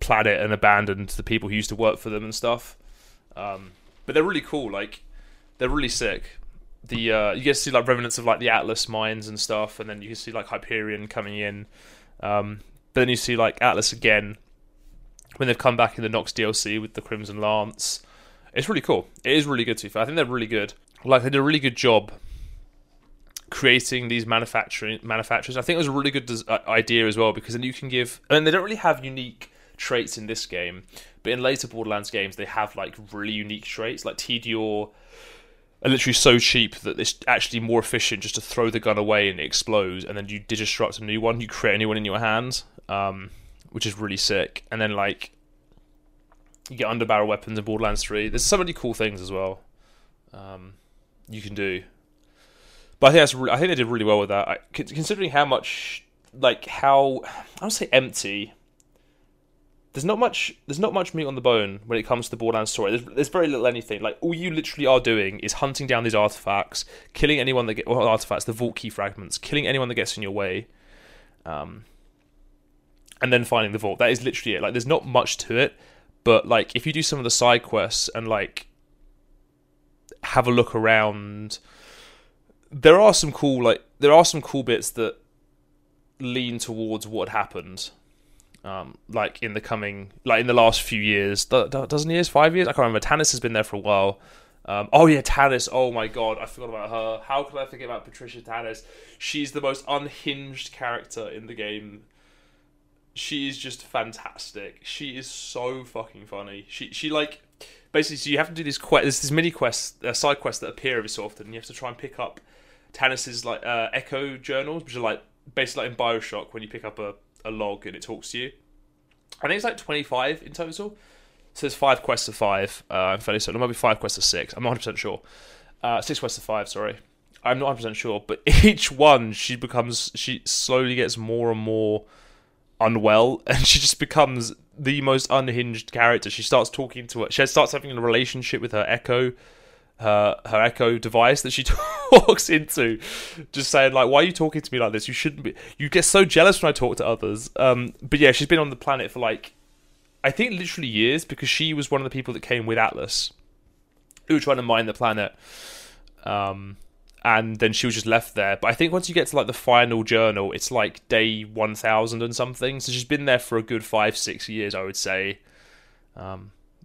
planet and abandoned the people who used to work for them and stuff. But they're really cool. Like, they're really sick. You get to see like remnants of like the Atlas mines and stuff. And then you can see like Hyperion coming in. But then you see like Atlas again. When they've come back in the Nox DLC with the Crimson Lance. It's really cool. It is really good to be fair. I think they're really good. Like, they did a really good job creating these manufacturers. I think it was a really good idea as well, because then you can give... And they don't really have unique traits in this game, but in later Borderlands games, they have, like, really unique traits. Like, Tediore are literally so cheap that it's actually more efficient just to throw the gun away and it explodes, and then you destruct a new one, you create a new one in your hand. Which is really sick. And then, like, you get underbarrel weapons in Borderlands 3. There's so many cool things as well you can do. But I think I think they did really well with that. Considering how much, like, how... I don't say empty. There's not much meat on the bone when it comes to the Borderlands story. There's very little anything. Like, all you literally are doing is hunting down these artifacts, killing anyone that gets... Well, artifacts, the vault key fragments. Killing anyone that gets in your way. And then finding the vault. That is literally it. Like, there's not much to it, but, like, if you do some of the side quests and, like, have a look around, there are some cool bits that lean towards what happened, like, in the last few years, dozen years, 5 years? I can't remember. Tannis has been there for a while. Oh yeah, Tannis. Oh my god, I forgot about her. How could I forget about Patricia Tannis? She's the most unhinged character in the game. She is just fantastic. She is so fucking funny. She like, basically, so you have to do these quests. There's these mini quests, side quests that appear every so often. And you have to try and pick up Tannis's like echo journals, which are like basically like in Bioshock when you pick up a log and it talks to you. I think it's like 25 in total. So there's 5 quests of 5. I'm fairly certain. There might be 5 quests of 6. I'm not 100% sure. 6 quests of 5. Sorry, I'm not 100% sure. But each one, she slowly gets more and more unwell, and she just becomes the most unhinged character. She starts talking to her. She starts having a relationship with her echo device that she talks into, just saying like, "Why are you talking to me like this? You shouldn't be." You get so jealous when I talk to others. But yeah, she's been on the planet for like, I think literally years, because she was one of the people that came with Atlas, who were trying to mine the planet. And then she was just left there. But I think once you get to, like, the final journal, it's, like, day 1,000 and something. So she's been there for a good 5-6 years, I would say.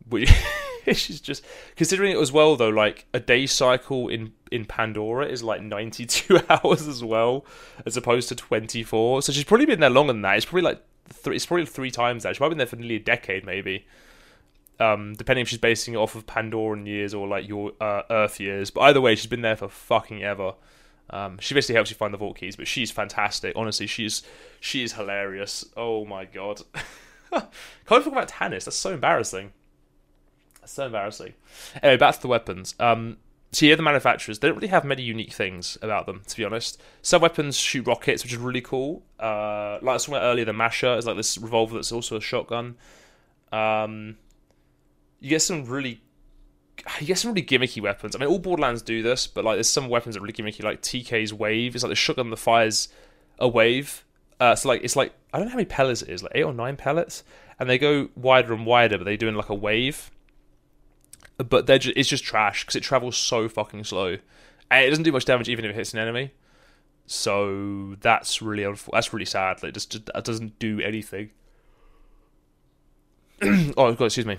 Which is just... Considering it as well, though, like, a day cycle in Pandora is, like, 92 hours as well, as opposed to 24. So she's probably been there longer than that. It's probably 3 times that. She might have been there for nearly a decade, maybe. depending if she's basing it off of Pandoran years or like your Earth years. But either way, she's been there for fucking ever. She basically helps you find the vault keys, but she's fantastic. Honestly, she is hilarious. Oh my god. Can't even talk about Tannis. That's so embarrassing. That's so embarrassing. Anyway, back to the weapons. So yeah, the manufacturers, they don't really have many unique things about them, to be honest. Some weapons shoot rockets, which is really cool. Like I was talking about earlier, the Masher is like this revolver that's also a shotgun. You get some really gimmicky weapons. I mean, all Borderlands do this, but like there's some weapons that are really gimmicky, like TK's wave. It's like the shotgun that fires a wave. So like it's like, I don't know how many pellets it is, like 8 or 9 pellets, and they go wider and wider, but they're doing like a wave. But it's just trash because it travels so fucking slow, and it doesn't do much damage even if it hits an enemy. So that's really sad. Like it just that doesn't do anything. Oh god, excuse me.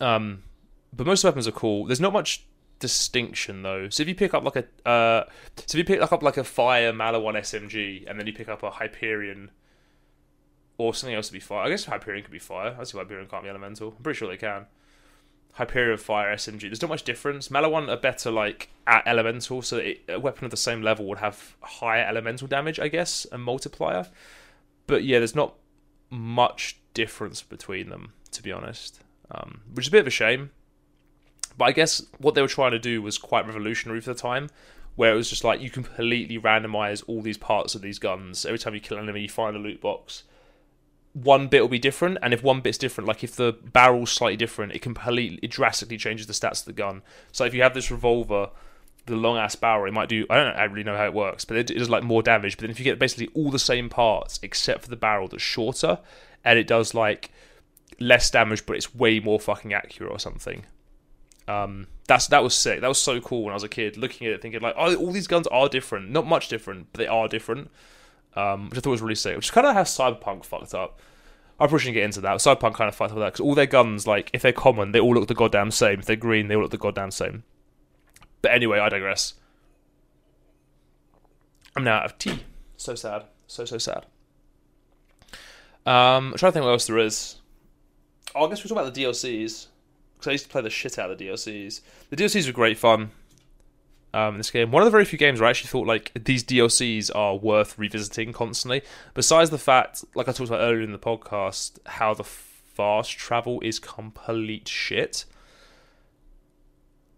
But most weapons are cool. There's not much distinction though. So if you pick up like a Fire Malawan SMG, and then you pick up a Hyperion or something else to be fire. I guess Hyperion could be fire. I see why Hyperion can't be elemental. I'm pretty sure they can. Hyperion, Fire, SMG. There's not much difference. Malawan are better like at elemental, so a weapon of the same level would have higher elemental damage, I guess, and multiplier. But yeah, there's not much difference between them, to be honest, which is a bit of a shame. But I guess what they were trying to do was quite revolutionary for the time, where it was just like you completely randomize all these parts of these guns. Every time you kill an enemy, you find a loot box. One bit will be different, and if one bit's different, like if the barrel's slightly different, it drastically changes the stats of the gun. So if you have this revolver, the long ass barrel, it might do, I don't really know how it works, but it does like more damage. But then if you get basically all the same parts except for the barrel that's shorter, and it does like less damage, but it's way more fucking accurate or something. That was sick. That was so cool when I was a kid, looking at it, thinking like, oh, all these guns are different. Not much different, but they are different. Which I thought was really sick, which is kind of how Cyberpunk fucked up. I probably shouldn't get into that, but Cyberpunk kind of fucked up with that, because all their guns, like, if they're common, they all look the goddamn same. If they're green, they all look the goddamn same. But anyway, I digress. I'm now out of tea. So sad. So sad. I'm trying to think what else there is. Oh, I guess we talk about the DLCs, because I used to play the shit out of the DLCs. The DLCs were great fun. In this game, one of the very few games where I actually thought like these DLCs are worth revisiting constantly, besides the fact, like I talked about earlier in the podcast, how the fast travel is complete shit.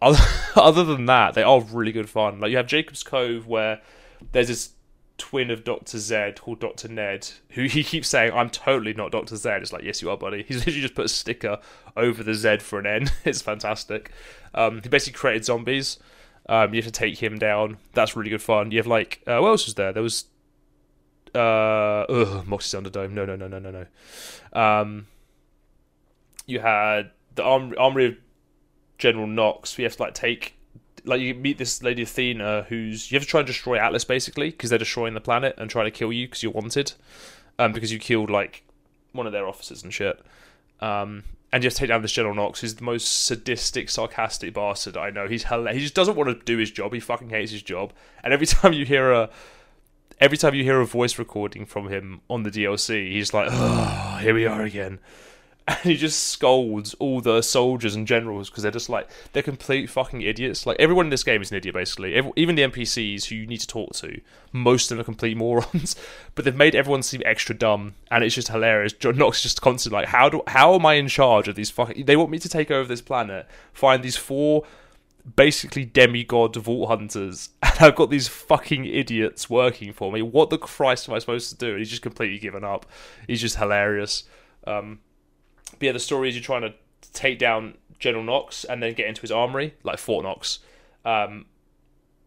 Other than that, they are really good fun. Like you have Jacob's Cove, where there's this twin of Dr. Zed called Dr. Ned, who he keeps saying, I'm totally not Dr. Zed. It's like, yes you are, buddy. He's literally just put a sticker over the Z for an N. It's fantastic. He basically created zombies. You have to take him down. That's really good fun. You have like what else was there? There was Moxie's Underdome. No. You had the armory of General Knox. We have to like take, like, you meet this lady Athena, who's, you have to try and destroy Atlas basically, because they're destroying the planet and trying to kill you because you're wanted, because you killed like one of their officers and shit. And you have to take down this General Knox, who's the most sadistic, sarcastic bastard I know. He's hilarious. He just doesn't want to do his job. He fucking hates his job. And every time you hear a voice recording from him on the DLC, he's like, oh, here we are again. And he just scolds all the soldiers and generals because they're just like, they're complete fucking idiots. Like, everyone in this game is an idiot, basically. Even the NPCs who you need to talk to, most of them are complete morons. But they've made everyone seem extra dumb, and it's just hilarious. John Knox is just constantly like, how am I in charge of these fucking... They want me to take over this planet, find these 4 basically demigod Vault Hunters, and I've got these fucking idiots working for me. What the Christ am I supposed to do? And he's just completely given up. He's just hilarious. But yeah, the story is you're trying to take down General Knox and then get into his armory, like Fort Knox,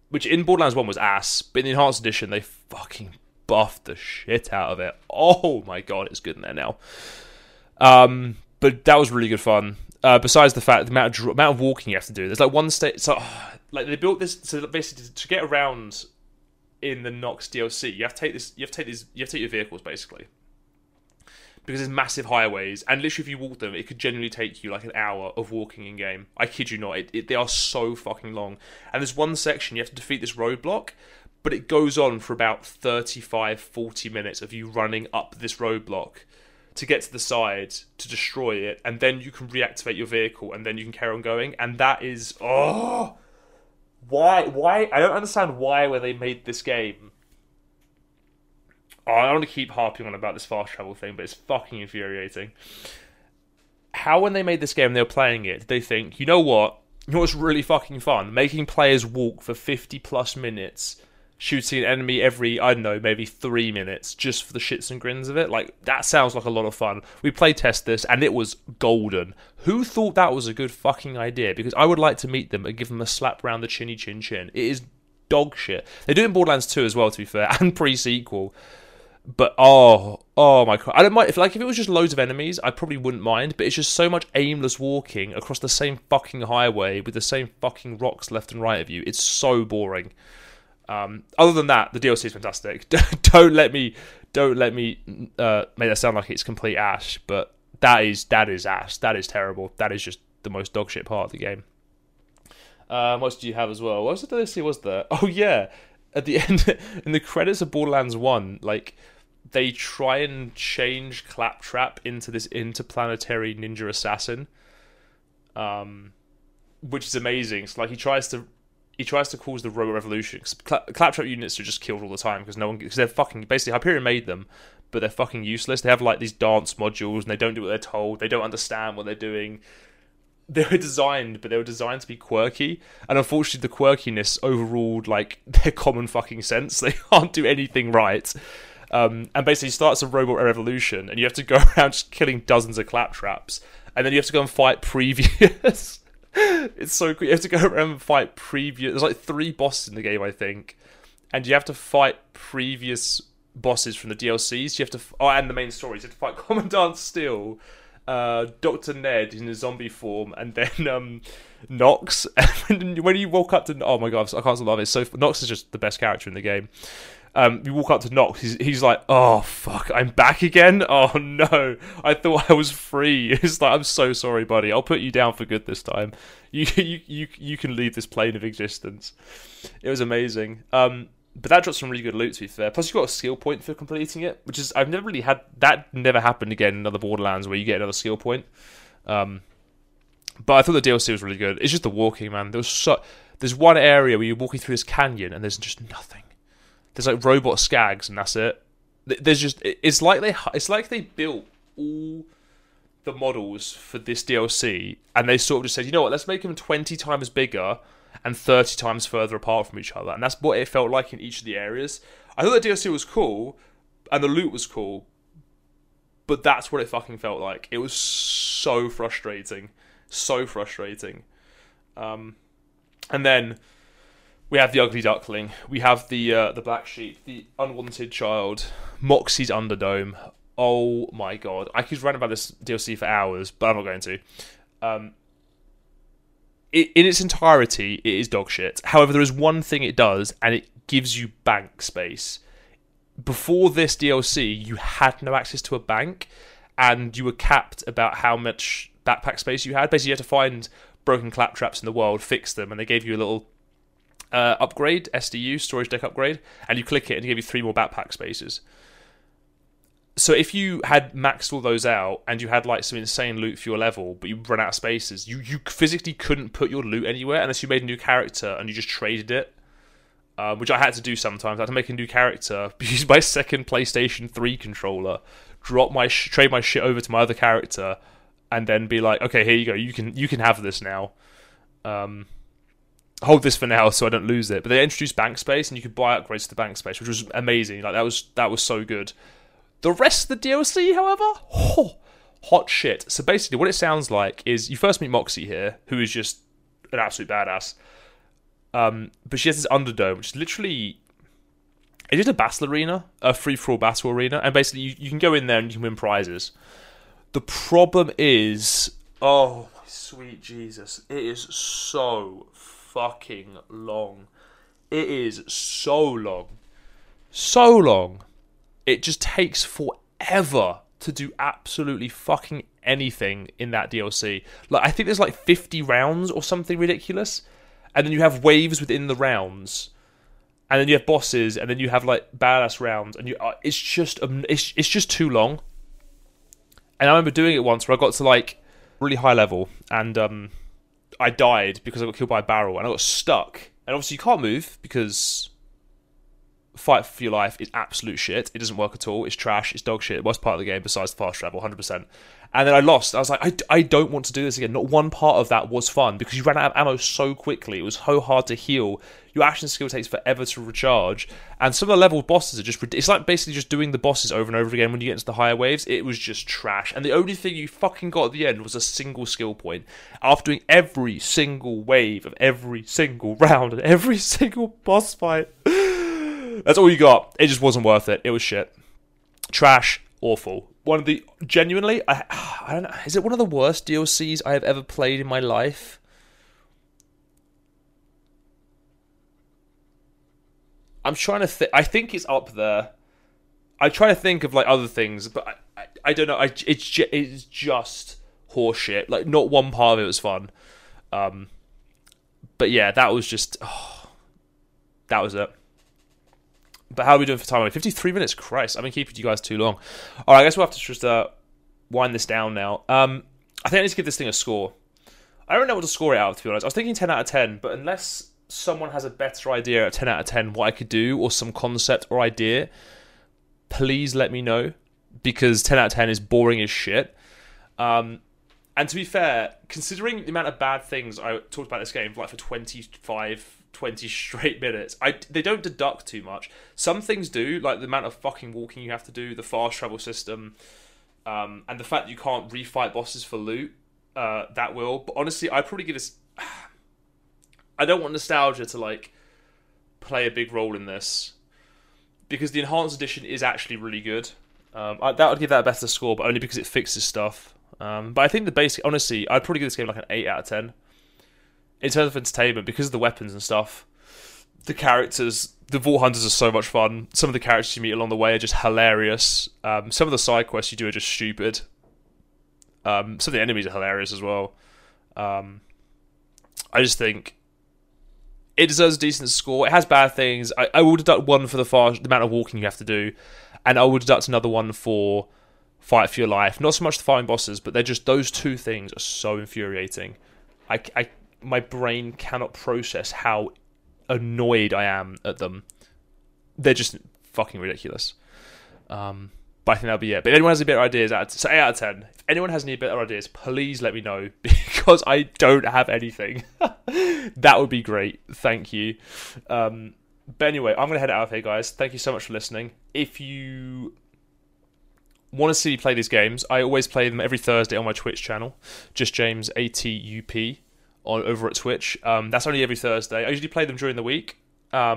which in Borderlands 1 was ass, but in the Enhanced Edition, they fucking buffed the shit out of it. Oh my god, it's good in there now. But that was really good fun. Besides the fact, the amount of walking you have to do. There's like one state, so like they built this, so basically to get around in the Knox DLC, you have to take your vehicles basically, because there's massive highways, and literally if you walk them, it could generally take you like an hour of walking in game. I kid you not, they are so fucking long. And there's one section, you have to defeat this roadblock, but it goes on for about 35-40 minutes of you running up this roadblock to get to the side to destroy it, and then you can reactivate your vehicle, and then you can carry on going. And that is, oh, why I don't understand why when they made this game. Oh, I don't want to keep harping on about this fast travel thing, but it's fucking infuriating. How when they made this game, they were playing it, did they think, you know what's really fucking fun? Making players walk for 50+ minutes, shooting an enemy every, I don't know, maybe 3 minutes, just for the shits and grins of it. Like, that sounds like a lot of fun. We play test this, and it was golden. Who thought that was a good fucking idea? Because I would like to meet them and give them a slap round the chinny chin chin. It is dog shit. They do it in Borderlands 2 as well, to be fair, and pre-sequel. But oh my god, I don't mind if it was just loads of enemies, I probably wouldn't mind. But it's just so much aimless walking across the same fucking highway with the same fucking rocks left and right of you. It's so boring. Other than that, the DLC is fantastic. don't let me make that sound like it's complete ash. But that is ash. That is terrible. That is just the most dog shit part of the game. What else do you have as well? What was the DLC? Was there? Oh yeah. At the end, in the credits of Borderlands 1, like, they try and change Claptrap into this interplanetary ninja assassin, which is amazing. So, like, he tries to cause the Robo Revolution. Claptrap units are just killed all the time because they're fucking, basically Hyperion made them, but they're fucking useless. They have like these dance modules and they don't do what they're told. They don't understand what they're doing. They were designed to be quirky, and unfortunately the quirkiness overruled like their common fucking sense. They can't do anything right, and basically starts a robot revolution, and you have to go around just killing dozens of Claptraps, and then you have to go and fight previous. It's so cool. You have to go around and fight previous. There's like 3 bosses in the game, I think, and you have to fight previous bosses from the DLCs. You have to and the main stories. You have to fight Commandant Steele, Dr. Ned in his zombie form, and then Nox. And when you walk up to, oh my god, I can't love it. So Nox is just the best character in the game. You walk up to Nox, he's like, oh fuck, I'm back again. Oh no, I thought I was free. It's like, I'm so sorry, buddy. I'll put you down for good this time. You can leave this plane of existence. It was amazing. But that dropped some really good loot, to be fair. Plus, you got a skill point for completing it, which is, I've never really had... That never happened again in other Borderlands, where you get another skill point. But I thought the DLC was really good. It's just the walking, man. There's one area where you're walking through this canyon, and there's just nothing. There's, like, robot skags, and that's it. There's just... It's like they built all the models for this DLC, and they sort of just said, you know what, let's make them 20 times bigger... and 30 times further apart from each other. And that's what it felt like in each of the areas. I thought the DLC was cool, and the loot was cool, but that's what it fucking felt like. It was so frustrating. So frustrating. And then we have the Ugly Duckling. We have the Black Sheep, the Unwanted Child, Moxie's Underdome. Oh my god. I could rant about this DLC for hours, but I'm not going to. In its entirety, it is dog shit. However, there is one thing it does, and it gives you bank space. Before this DLC, you had no access to a bank, and you were capped about how much backpack space you had. Basically, you had to find broken Claptraps in the world, fix them, and they gave you a little upgrade, SDU, storage deck upgrade, and you click it, and it gave you 3 more backpack spaces. So if you had maxed all those out and you had like some insane loot for your level, but you run out of spaces, you physically couldn't put your loot anywhere unless you made a new character and you just traded it, which I had to do sometimes. I had to make a new character, use my second PlayStation 3 controller, drop my trade my shit over to my other character, and then be like, okay, here you go, you can have this now. Hold this for now so I don't lose it. But they introduced bank space and you could buy upgrades to the bank space, which was amazing. Like that was so good. The rest of the DLC, however, hot shit. So basically what it sounds like is you first meet Moxie here, who is just an absolute badass. But she has this Underdome, which is literally... It's just a battle arena, a free-for-all battle arena. And basically you can go in there and you can win prizes. The problem is... Oh, my sweet Jesus. It is so fucking long. It is so long. So long. It just takes forever to do absolutely fucking anything in that DLC. Like, I think there's like 50 rounds or something ridiculous. And then you have waves within the rounds. And then you have bosses. And then you have like badass rounds. And it's just too long. And I remember doing it once where I got to like really high level and I died because I got killed by a barrel and I got stuck. And obviously you can't move because fight for your life is absolute shit. It doesn't work at all. It's trash. It's dog shit. The worst part of the game besides the fast travel, 100%. And then I lost. I was like, I don't want to do this again. Not one part of that was fun because you ran out of ammo so quickly. It was so hard to heal. Your action skill takes forever to recharge. And some of the level bosses are just... It's like basically just doing the bosses over and over again when you get into the higher waves. It was just trash. And the only thing you fucking got at the end was a single skill point. After doing every single wave of every single round and every single boss fight. That's all you got. It just wasn't worth it. It was shit. Trash. Awful. One of the genuinely, I don't know. Is it one of the worst DLCs I have ever played in my life? I'm trying to think. I think it's up there. I try to think of like other things, but I don't know. It's just horseshit. Like not one part of it was fun. But yeah, that was just. Oh, that was it. But how are we doing for time? 53 minutes? Christ, I've been keeping you guys too long. All right, I guess we'll have to just wind this down now. I think I need to give this thing a score. I don't know what to score it out of, to be honest. I was thinking 10 out of 10, but unless someone has a better idea of 10 out of 10 what I could do or some concept or idea, please let me know because 10 out of 10 is boring as shit. And to be fair, considering the amount of bad things I talked about this game like for 20 straight minutes. They don't deduct too much. Some things do, like the amount of fucking walking you have to do, the fast travel system, and the fact that you can't refight bosses for loot, that will. But honestly, I'd probably give this... I don't want nostalgia to, like, play a big role in this. Because the Enhanced Edition is actually really good. That would give that a better score, but only because it fixes stuff. But I think the basic... Honestly, I'd probably give this game like an 8 out of 10. In terms of entertainment, because of the weapons and stuff, the characters, the Vault Hunters are so much fun. Some of the characters you meet along the way are just hilarious. Some of the side quests you do are just stupid. Some of the enemies are hilarious as well. I just think it deserves a decent score. It has bad things. I will deduct one for the amount of walking you have to do, and I will deduct another one for Fight for Your Life. Not so much the fighting bosses, but they're just those two things are so infuriating. My brain cannot process how annoyed I am at them. They're just fucking ridiculous. But I think that'll be it. But if anyone has any better ideas, so 8 out of 10. If anyone has any better ideas, please let me know because I don't have anything. That would be great. Thank you. But anyway, I'm going to head out of here, guys. Thank you so much for listening. If you want to see me play these games, I always play them every Thursday on my Twitch channel. Just James ATUP. Over at Twitch. That's only every Thursday. I usually play them during the week, but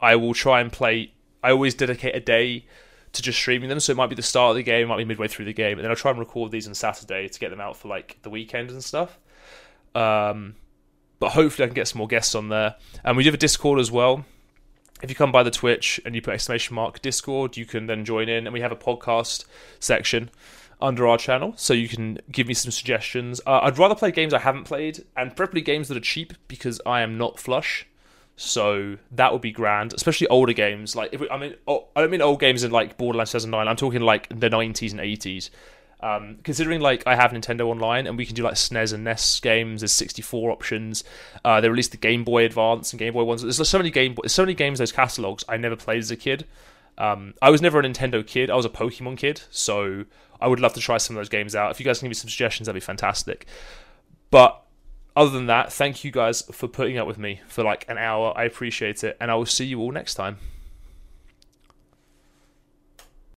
I will try and play... I always dedicate a day to just streaming them, so it might be the start of the game, it might be midway through the game, and then I'll try and record these on Saturday to get them out for like the weekend and stuff. But hopefully I can get some more guests on there. And we do have a Discord as well. If you come by the Twitch and you put ! Discord, you can then join in, and we have a podcast section under our channel, so you can give me some suggestions. I'd rather play games I haven't played, and preferably games that are cheap, because I am not flush, so that would be grand, especially older games. Like I don't mean old games in like Borderlands 2009, I'm talking like the 90s and 80s. Considering like I have Nintendo Online, and we can do like SNES and NES games, there's 64 options, they released the Game Boy Advance and Game Boy ones, there's so many games, those catalogues, I never played as a kid. I was never a Nintendo kid, I was a Pokemon kid, so I would love to try some of those games out. If you guys can give me some suggestions, that'd be fantastic. But other than that, thank you guys for putting up with me for like an hour. I appreciate it, and I will see you all next time.